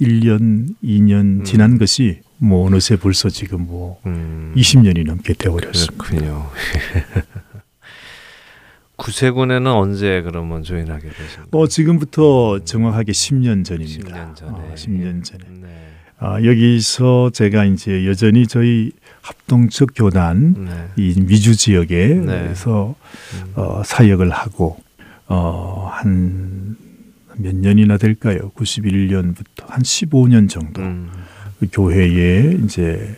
1년, 2년 지난 것이 뭐 어느새 벌써 지금 뭐 20년이 넘게 되어버렸습니다. 그렇군요. 구세군에는 언제 그러면 조인하게 되셨나요? 지금부터 정확하게 10년 전입니다. 10년 전에. 네. 여기서 제가 이제 여전히 저희 합동적 교단 네. 이 미주 지역에서 네. 사역을 하고 한 몇 년이나 될까요? 91년부터 한 15년 정도 그 교회에 이제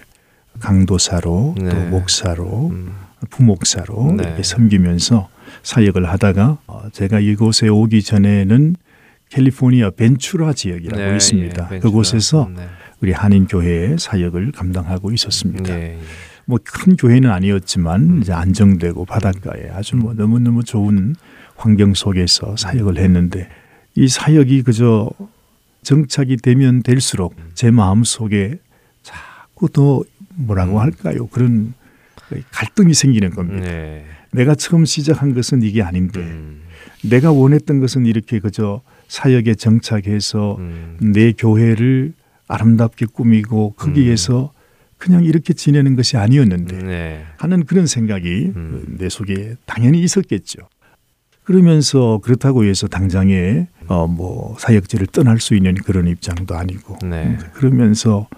강도사로 네. 또 목사로 부목사로 네. 이렇게 섬기면서 사역을 하다가 제가 이곳에 오기 전에는 캘리포니아 벤츄라 지역이라고 네, 있습니다. 예, 벤츄라. 그곳에서 네. 우리 한인교회의 사역을 감당하고 있었습니다. 네, 예. 뭐 큰 교회는 아니었지만 이제 안정되고 바닷가에 아주 뭐 너무너무 좋은 환경 속에서 사역을 했는데 이 사역이 그저 정착이 되면 될수록 제 마음속에 더 뭐라고 할까요? 그런 갈등이 생기는 겁니다. 네. 내가 처음 시작한 것은 이게 아닌데 내가 원했던 것은 이렇게 그저 사역에 정착해서 내 교회를 아름답게 꾸미고 거기에서 그냥 이렇게 지내는 것이 아니었는데 네. 하는 그런 생각이 내 속에 당연히 있었겠죠. 그러면서 그렇다고 해서 당장에 뭐 사역지를 떠날 수 있는 그런 입장도 아니고 네. 그러면서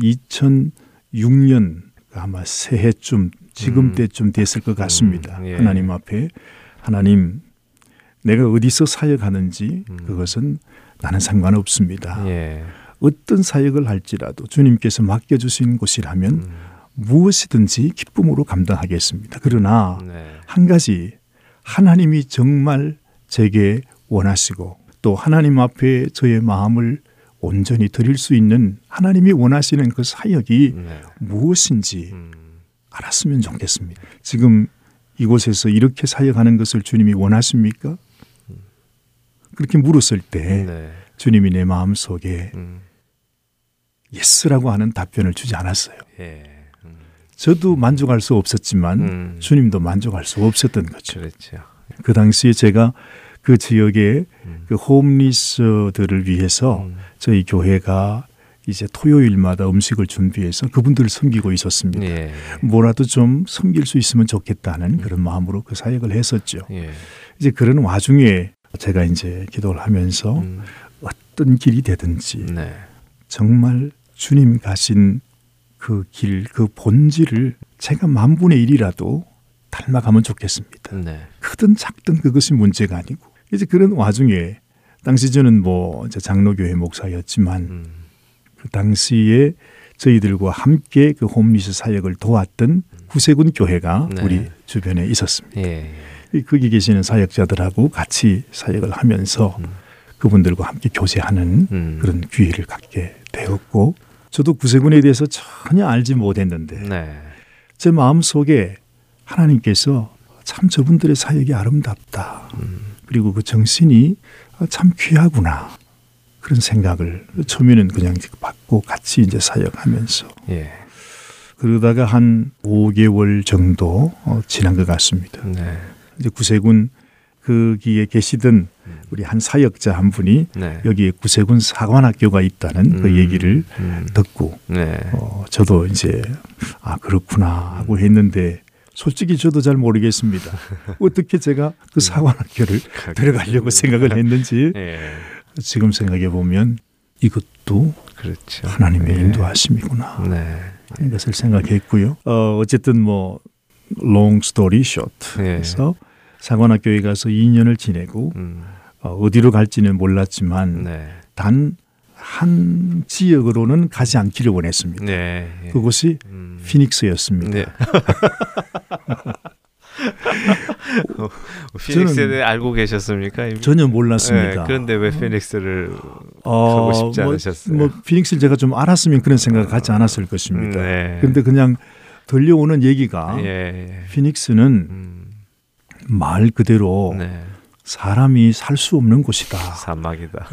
2006년 아마 새해쯤 지금 때쯤 됐을 것 같습니다. 예. 하나님 앞에 하나님 내가 어디서 사역하는지 그것은 나는 상관없습니다. 예. 어떤 사역을 할지라도 주님께서 맡겨주신 곳이라면 무엇이든지 기쁨으로 감당하겠습니다. 그러나 네. 한 가지 하나님이 정말 제게 원하시고 또 하나님 앞에 저의 마음을 온전히 드릴 수 있는 하나님이 원하시는 그 사역이 네. 무엇인지 알았으면 좋겠습니다. 지금 이곳에서 이렇게 사역하는 것을 주님이 원하십니까? 그렇게 물었을 때 네. 주님이 내 마음속에 예스라고 하는 답변을 주지 않았어요. 예. 저도 만족할 수 없었지만 주님도 만족할 수 없었던 거죠. 그렇죠. 그 당시에 제가 그 지역의 그 홈리스들을 위해서 저희 교회가 이제 토요일마다 음식을 준비해서 그분들을 섬기고 있었습니다. 예. 뭐라도 좀 섬길 수 있으면 좋겠다는 그런 마음으로 그 사역을 했었죠. 예. 이제 그런 와중에 제가 이제 기도를 하면서 어떤 길이 되든지 네. 정말 주님 가신 그 길, 그 본질을 제가 1/1000이라도 닮아가면 좋겠습니다. 네. 크든 작든 그것이 문제가 아니고 이제 그런 와중에 당시 저는 뭐 장로교회 목사였지만 그 당시에 저희들과 함께 그 홈리스 사역을 도왔던 구세군 교회가 네. 우리 주변에 있었습니다. 예. 거기 계시는 사역자들하고 같이 사역을 하면서 그분들과 함께 교제하는 그런 기회를 갖게 되었고 저도 구세군에 대해서 전혀 알지 못했는데 네. 제 마음속에 하나님께서 참 저분들의 사역이 아름답다. 그리고 그 정신이 참 귀하구나. 그런 생각을 처음에는 그냥 받고 같이 이제 사역하면서 예. 그러다가 한 5개월 정도 지난 것 같습니다. 네. 이제 구세군 거기에 계시던 우리 한 사역자 한 분이 네. 여기에 구세군 사관학교가 있다는 그 얘기를 듣고 네. 저도 이제 아 그렇구나 하고 했는데 솔직히 저도 잘 모르겠습니다. 어떻게 제가 그 사관학교를 들어가려고 생각을 했는지 네. 지금 생각해 보면 이것도 그렇죠. 하나님의 네. 인도하심이구나 네. 하는 것을 생각했고요. 어쨌든 뭐 long story short 해서 네. 사관학교에 가서 2년을 지내고 어디로 갈지는 몰랐지만 네. 단 한 지역으로는 가지 않기를 원했습니다. 네. 그곳이 피닉스였습니다. 네. 피닉스를 알고 계셨습니까? 이미? 전혀 몰랐습니다. 네, 그런데 왜 피닉스를 가고 싶지 않으셨어요? 뭐 피닉스를 제가 좀 알았으면 그런 생각을 하지 않았을 것입니다. 네. 그런데 그냥 들려오는 얘기가 예. 피닉스는 말 그대로 네. 사람이 살 수 없는 곳이다. 사막이다.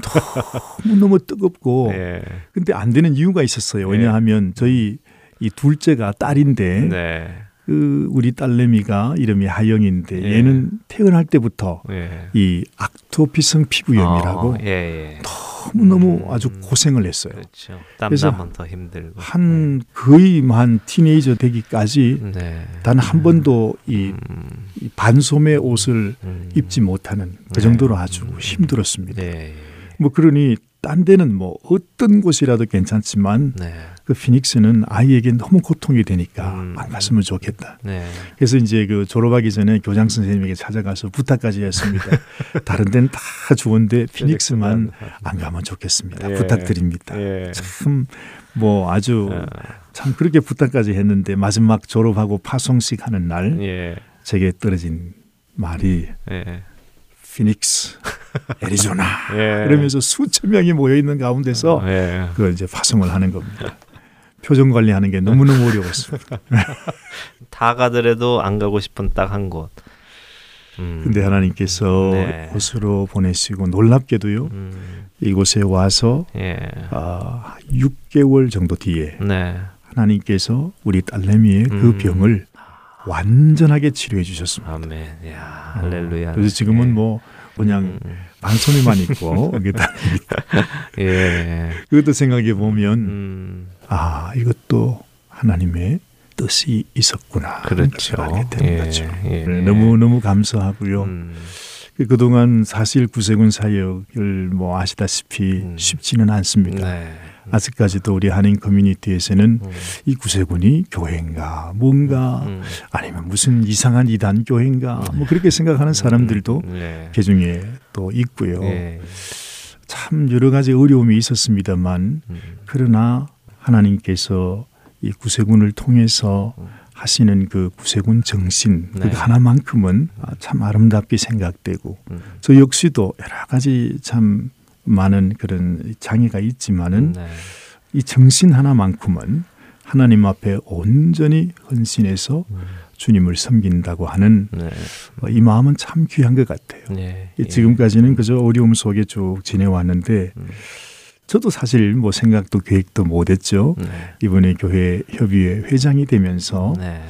너무너무 뜨겁고 예. 근데 안 되는 이유가 있었어요. 왜냐하면 예. 저희 이 둘째가 딸인데 네. 그 우리 딸내미가 이름이 하영인데 예. 얘는 태어날 때부터 예. 이 악토피성 피부염이라고 너무너무 아주 고생을 했어요. 그렇죠. 땀나면 더 힘들고 한 거의 한 티네이저 되기까지 네. 단 한 번도 이 반소매 옷을 입지 못하는 그 정도로 아주 힘들었습니다. 네. 뭐 그러니 딴 데는 뭐 어떤 곳이라도 괜찮지만 네. 그 피닉스는 아이에게 너무 고통이 되니까 안 갔으면 좋겠다. 네. 그래서 이제 그 졸업하기 전에 교장 선생님에게 찾아가서 부탁까지 했습니다. 다른 데는 다 좋은데 피닉스만 안 가면 좋겠습니다. 예. 부탁드립니다. 예. 참 뭐 아주 참 그렇게 부탁까지 했는데 마지막 졸업하고 파송식 하는 날 예. 제게 떨어진 말이 예. 피닉스, 애리조나 예. 이러면서 수천 명이 모여있는 가운데서 예. 그걸 이제 파송을 하는 겁니다. 표정 관리하는 게 너무너무 어려웠습니다. 다 가더라도 안 가고 싶은 딱 한 곳. 근데 하나님께서 네. 이곳으로 보내시고 놀랍게도요. 이곳에 와서 예. 6개월 정도 뒤에 네. 하나님께서 우리 딸내미의 그 병을 완전하게 치료해 주셨습니다. 아멘. 이야, 할렐루야. 그래서 지금은 뭐 그냥 반소매만 입고 이게 다. 예. 그것도 생각해 보면 아, 이것도 하나님의 뜻이 있었구나. 그렇죠. 예, 거죠. 예. 너무너무 감사하고요. 그동안 사실 구세군 사역을 뭐 아시다시피 쉽지는 않습니다. 네. 아직까지도 우리 한인 커뮤니티에서는 이 구세군이 교회인가 뭔가 아니면 무슨 이상한 이단 교회인가 뭐 그렇게 생각하는 사람들도 네. 그 중에 또 있고요. 네. 참 여러 가지 어려움이 있었습니다만 그러나 하나님께서 이 구세군을 통해서 하시는 그 구세군 정신 네. 그 하나만큼은 참 아름답게 생각되고 저 역시도 여러 가지 참 많은 그런 장애가 있지만은 네. 이 정신 하나만큼은 하나님 앞에 온전히 헌신해서 주님을 섬긴다고 하는 네. 이 마음은 참 귀한 것 같아요. 네. 지금까지는 그저 어려움 속에 쭉 지내왔는데 저도 사실 뭐 생각도 계획도 못했죠. 네. 이번에 교회 협의회 회장이 되면서 네.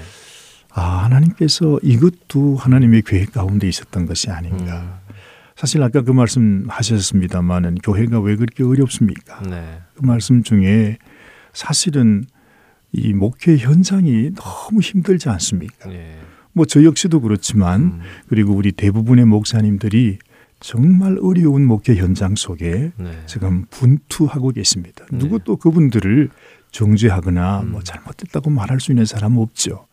아, 하나님께서 이것도 하나님의 계획 가운데 있었던 것이 아닌가. 사실 아까 그 말씀 하셨습니다마는 교회가 왜 그렇게 어렵습니까? 네. 그 말씀 중에 사실은 이 목회 현장이 너무 힘들지 않습니까? 네. 뭐 저 역시도 그렇지만 그리고 우리 대부분의 목사님들이 정말 어려운 목회 현장 속에 네. 지금 분투하고 계십니다. 네. 누구도 그분들을 정죄하거나 뭐 잘못됐다고 말할 수 있는 사람은 없죠.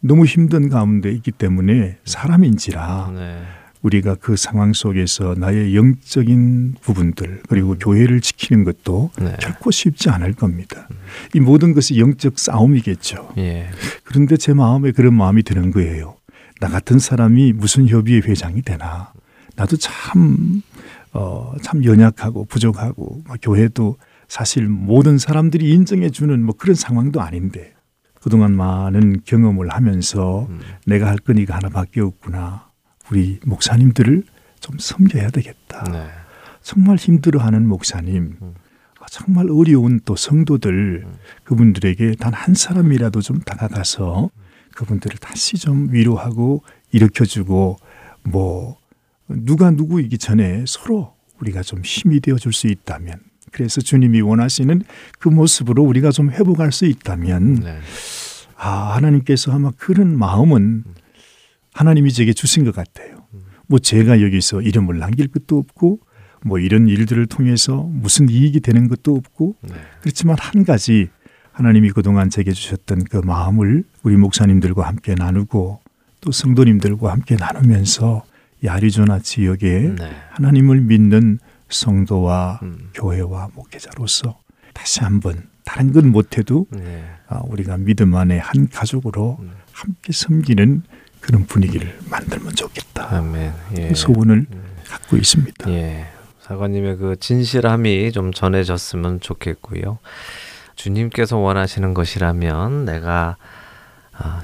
너무 힘든 가운데 있기 때문에 사람인지라 네. 우리가 그 상황 속에서 나의 영적인 부분들 그리고 교회를 지키는 것도 네. 결코 쉽지 않을 겁니다. 이 모든 것이 영적 싸움이겠죠. 예. 그런데 제 마음에 그런 마음이 드는 거예요. 나 같은 사람이 무슨 협의회 회장이 되나. 나도 참 연약하고 부족하고 교회도 사실 모든 사람들이 인정해 주는 뭐 그런 상황도 아닌데 그동안 많은 경험을 하면서 내가 할 건 이거 하나밖에 없구나. 우리 목사님들을 좀 섬겨야 되겠다. 네. 정말 힘들어하는 목사님, 정말 어려운 또 성도들 그분들에게 단 한 사람이라도 좀 다가가서 그분들을 다시 좀 위로하고 일으켜주고 뭐 누가 누구이기 전에 서로 우리가 좀 힘이 되어줄 수 있다면 그래서 주님이 원하시는 그 모습으로 우리가 좀 회복할 수 있다면 네. 아, 하나님께서 아마 그런 마음은 하나님이 제게 주신 것 같아요. 뭐 제가 여기서 이름을 남길 것도 없고 뭐 이런 일들을 통해서 무슨 이익이 되는 것도 없고 네. 그렇지만 한 가지 하나님이 그동안 제게 주셨던 그 마음을 우리 목사님들과 함께 나누고 또 성도님들과 함께 나누면서 아리조나 지역에 네. 하나님을 믿는 성도와 교회와 목회자로서 다시 한번 다른 건 못해도 네. 우리가 믿음 안에 한 가족으로 함께 섬기는 그런 분위기를 만들면 좋겠다. 아멘. 예. 소원을 갖고 있습니다. 예. 사관님의 그 진실함이 좀 전해졌으면 좋겠고요. 주님께서 원하시는 것이라면 내가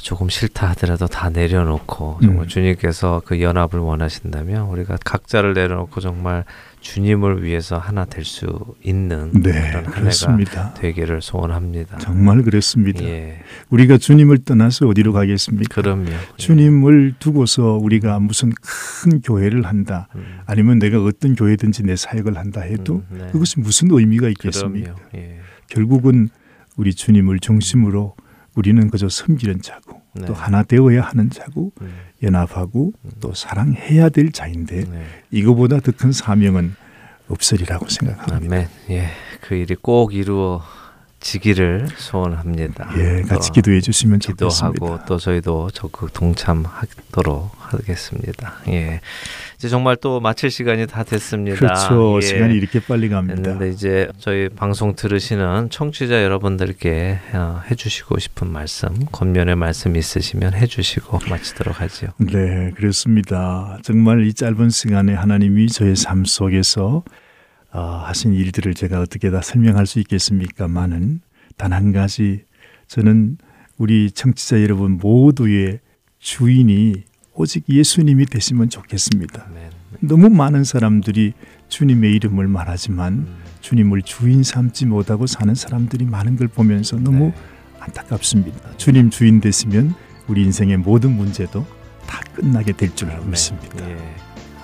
조금 싫다 하더라도 다 내려놓고 정말 주님께서 그 연합을 원하신다면 우리가 각자를 내려놓고 정말 주님을 위해서 하나 될 수 있는 네, 그런 한 해가 되기를 소원합니다. 정말 그렇습니다. 예. 우리가 주님을 떠나서 어디로 가겠습니까? 그럼요. 주님을 두고서 우리가 무슨 큰 교회를 한다 아니면 내가 어떤 교회든지 내 사역을 한다 해도 네. 그것이 무슨 의미가 있겠습니까? 예. 결국은 우리 주님을 중심으로 우리는 그저 섬기는 자고 네. 또 하나 되어야 하는 자고 연합하고 또 사랑해야 될 자인데 네. 이거보다 더 큰 사명은 없으리라고 생각합니다. 아멘. 예, 그 일이 꼭 이루어지기를 소원합니다. 예, 같이 기도해 주시면 좋겠습니다. 기도하고 또 저희도 적극 동참하도록 하겠습니다. 예, 이제 정말 또 마칠 시간이 다 됐습니다. 그렇죠. 예. 시간이 이렇게 빨리 갑니다. 그런데 이제 저희 방송 들으시는 청취자 여러분들께 해주시고 싶은 말씀, 권면의 말씀 있으시면 해주시고 마치도록 하죠. 네, 그렇습니다. 정말 이 짧은 시간에 하나님이 저의 삶 속에서 하신 일들을 제가 어떻게 다 설명할 수 있겠습니까만은 단 한 가지 저는 우리 청취자 여러분 모두의 주인이 오직 예수님이 되시면 좋겠습니다. 아멘. 너무 많은 사람들이 주님의 이름을 말하지만 주님을 주인 삼지 못하고 사는 사람들이 많은 걸 보면서 너무 네. 안타깝습니다. 주님 주인 되시면 우리 인생의 모든 문제도 다 끝나게 될 줄 알고 있습니다. 예.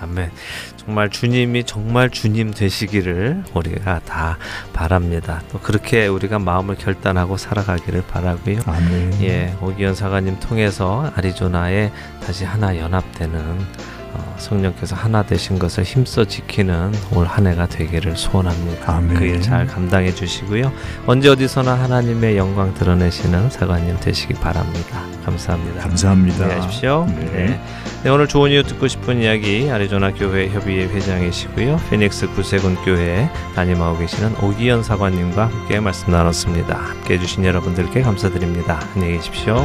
아멘. 정말 주님이 정말 주님 되시기를 우리가 다 바랍니다. 또 그렇게 우리가 마음을 결단하고 살아가기를 바라고요. 아멘. 예, 오기현 사가님 통해서 아리조나에 다시 하나 연합되는 성령께서 하나 되신 것을 힘써 지키는 올 한 해가 되기를 소원합니다. 아멘. 그 일 잘 감당해 주시고요. 언제 어디서나 하나님의 영광 드러내시는 사관님 되시기 바랍니다. 감사합니다. 감사합니다. 안녕하십시오. 네. 네. 네, 오늘 좋은 이유 듣고 싶은 이야기 아리조나 교회 협의회 회장이시고요. 피닉스 구세군교회에 담임하고 계시는 오기현 사관님과 함께 말씀 나눴습니다. 함께해 주신 여러분들께 감사드립니다. 안녕히 계십시오.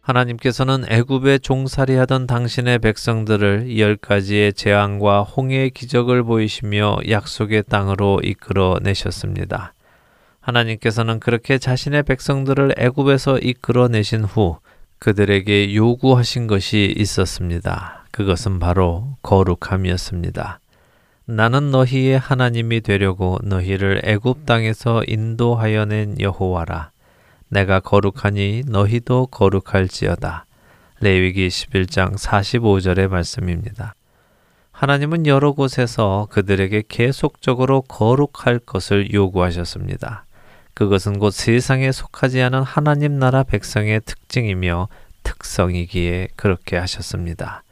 하나님께서는 애굽에 종살이하던 당신의 백성들을 10가지의 재앙과 홍해의 기적을 보이시며 약속의 땅으로 이끌어내셨습니다. 하나님께서는 그렇게 자신의 백성들을 애굽에서 이끌어내신 후 그들에게 요구하신 것이 있었습니다. 그것은 바로 거룩함이었습니다. 나는 너희의 하나님이 되려고 너희를 애굽 땅에서 인도하여 낸 여호와라. 내가 거룩하니 너희도 거룩할지어다. 레위기 11장 45절의 말씀입니다. 하나님은 여러 곳에서 그들에게 계속적으로 거룩할 것을 요구하셨습니다. 그것은 곧 세상에 속하지 않은 하나님 나라 백성의 특징이며 특성이기에 그렇게 하셨습니다.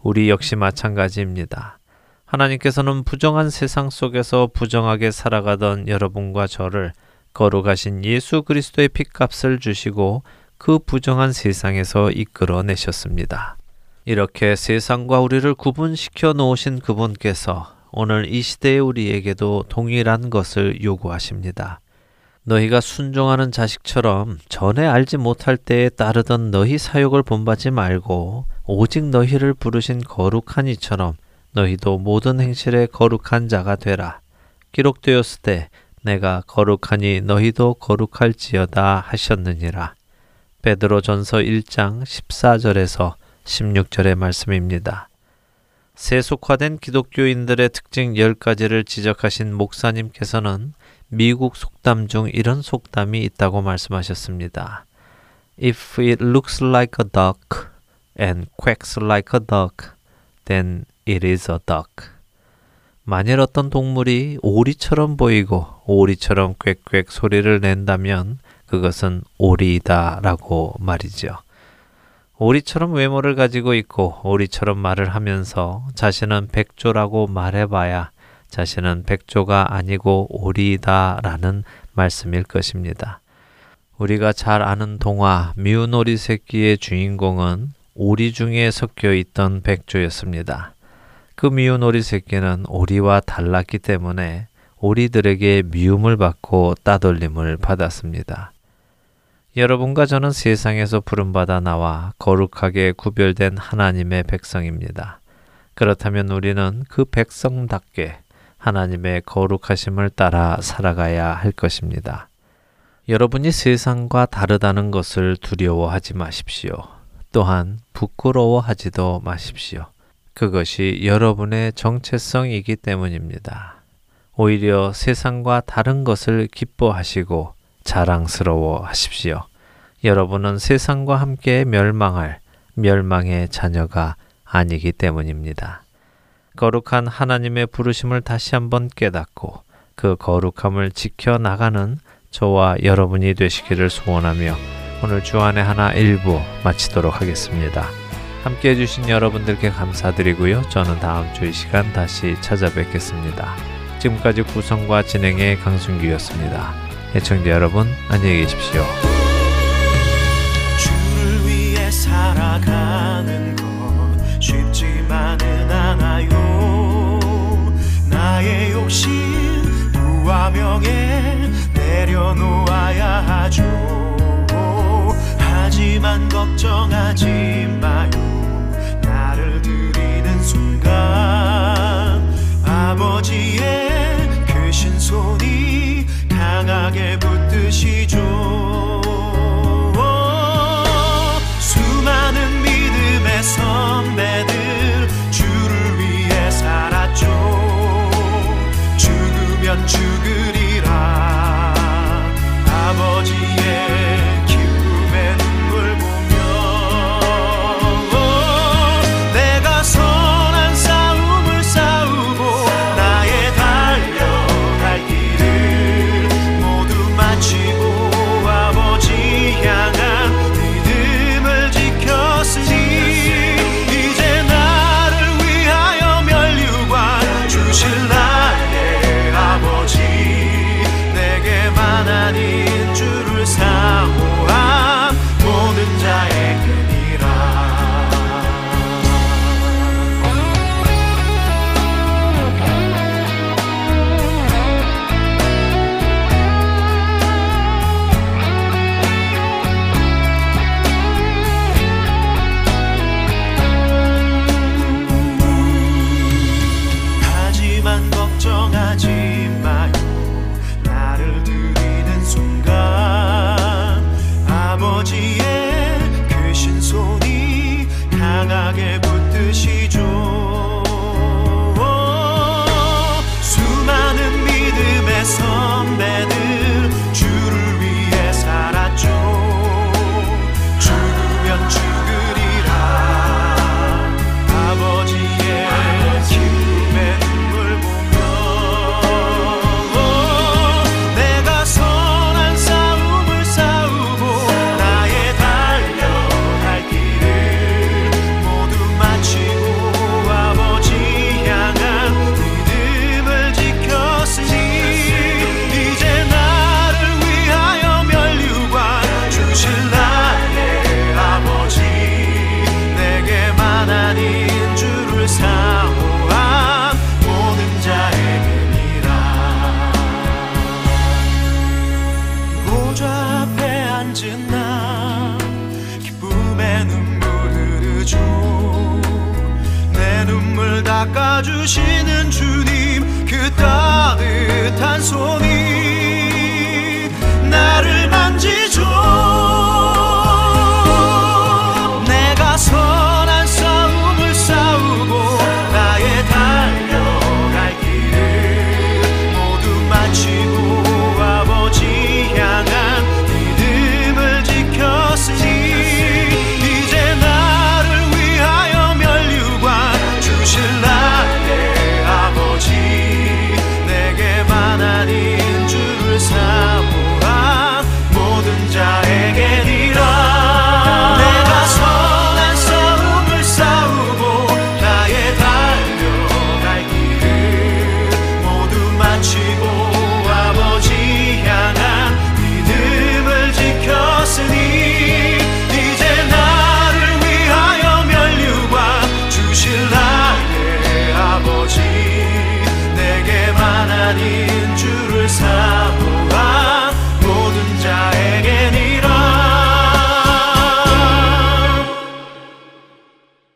우리 역시 마찬가지입니다. 하나님께서는 부정한 세상 속에서 부정하게 살아가던 여러분과 저를 거룩하신 예수 그리스도의 핏값을 주시고 그 부정한 세상에서 이끌어내셨습니다. 이렇게 세상과 우리를 구분시켜 놓으신 그분께서 오늘 이 시대의 우리에게도 동일한 것을 요구하십니다. 너희가 순종하는 자식처럼 전에 알지 못할 때에 따르던 너희 사욕을 본받지 말고 오직 너희를 부르신 거룩한 이처럼 너희도 모든 행실에 거룩한 자가 되라. 기록되었을 때 내가 거룩하니 너희도 거룩할지어다 하셨느니라. 베드로전서 1장 14절에서 16절의 말씀입니다. 세속화된 기독교인들의 특징 10가지를 지적하신 목사님께서는 미국 속담 중 이런 속담이 있다고 말씀하셨습니다. If it looks like a duck and quacks like a duck, then it is a duck. 만일 어떤 동물이 오리처럼 보이고 오리처럼 꽥꽥 소리를 낸다면 그것은 오리이다 라고 말이죠. 오리처럼 외모를 가지고 있고 오리처럼 말을 하면서 자신은 백조라고 말해봐야 자신은 백조가 아니고 오리이다 라는 말씀일 것입니다. 우리가 잘 아는 동화 미운 오리 새끼의 주인공은 오리 중에 섞여 있던 백조였습니다. 그 미운 오리 새끼는 오리와 달랐기 때문에 오리들에게 미움을 받고 따돌림을 받았습니다. 여러분과 저는 세상에서 부름받아 나와 거룩하게 구별된 하나님의 백성입니다. 그렇다면 우리는 그 백성답게 하나님의 거룩하심을 따라 살아가야 할 것입니다. 여러분이 세상과 다르다는 것을 두려워하지 마십시오. 또한 부끄러워하지도 마십시오. 그것이 여러분의 정체성이기 때문입니다. 오히려 세상과 다른 것을 기뻐하시고 자랑스러워하십시오. 여러분은 세상과 함께 멸망할 멸망의 자녀가 아니기 때문입니다. 거룩한 하나님의 부르심을 다시 한번 깨닫고 그 거룩함을 지켜나가는 저와 여러분이 되시기를 소원하며 오늘 주안의 하나 일부 마치도록 하겠습니다. 함께해 주신 여러분들께 감사드리고요. 저는 다음 주 이 시간 다시 찾아뵙겠습니다. 지금까지 구성과 진행의 강순규였습니다. 애청자 여러분 안녕히 계십시오. 주를 위해 살아가는 건 쉽지만은 않아요. 나의 욕심 부와 명예 내려놓아야 하죠. 하지만 걱정하지 마요. 나를 드리는 순간 아버지의 크신 손이 강하게 붙드시죠. 수많은 믿음의 선배들 주를 위해 살았죠. 죽으면 죽으리라 아버지의 기쁨의 눈물 보며 내가 선한 싸움을 싸우고 나의 달려갈 길을 모두 마치고 아버지 향한 믿음을 지켰으니 이제 나를 위하여 면류관 주실 나의 아버지 주시죠. 내 눈물 닦아주시는 주님, 그 따뜻한 손이 나를 만지죠.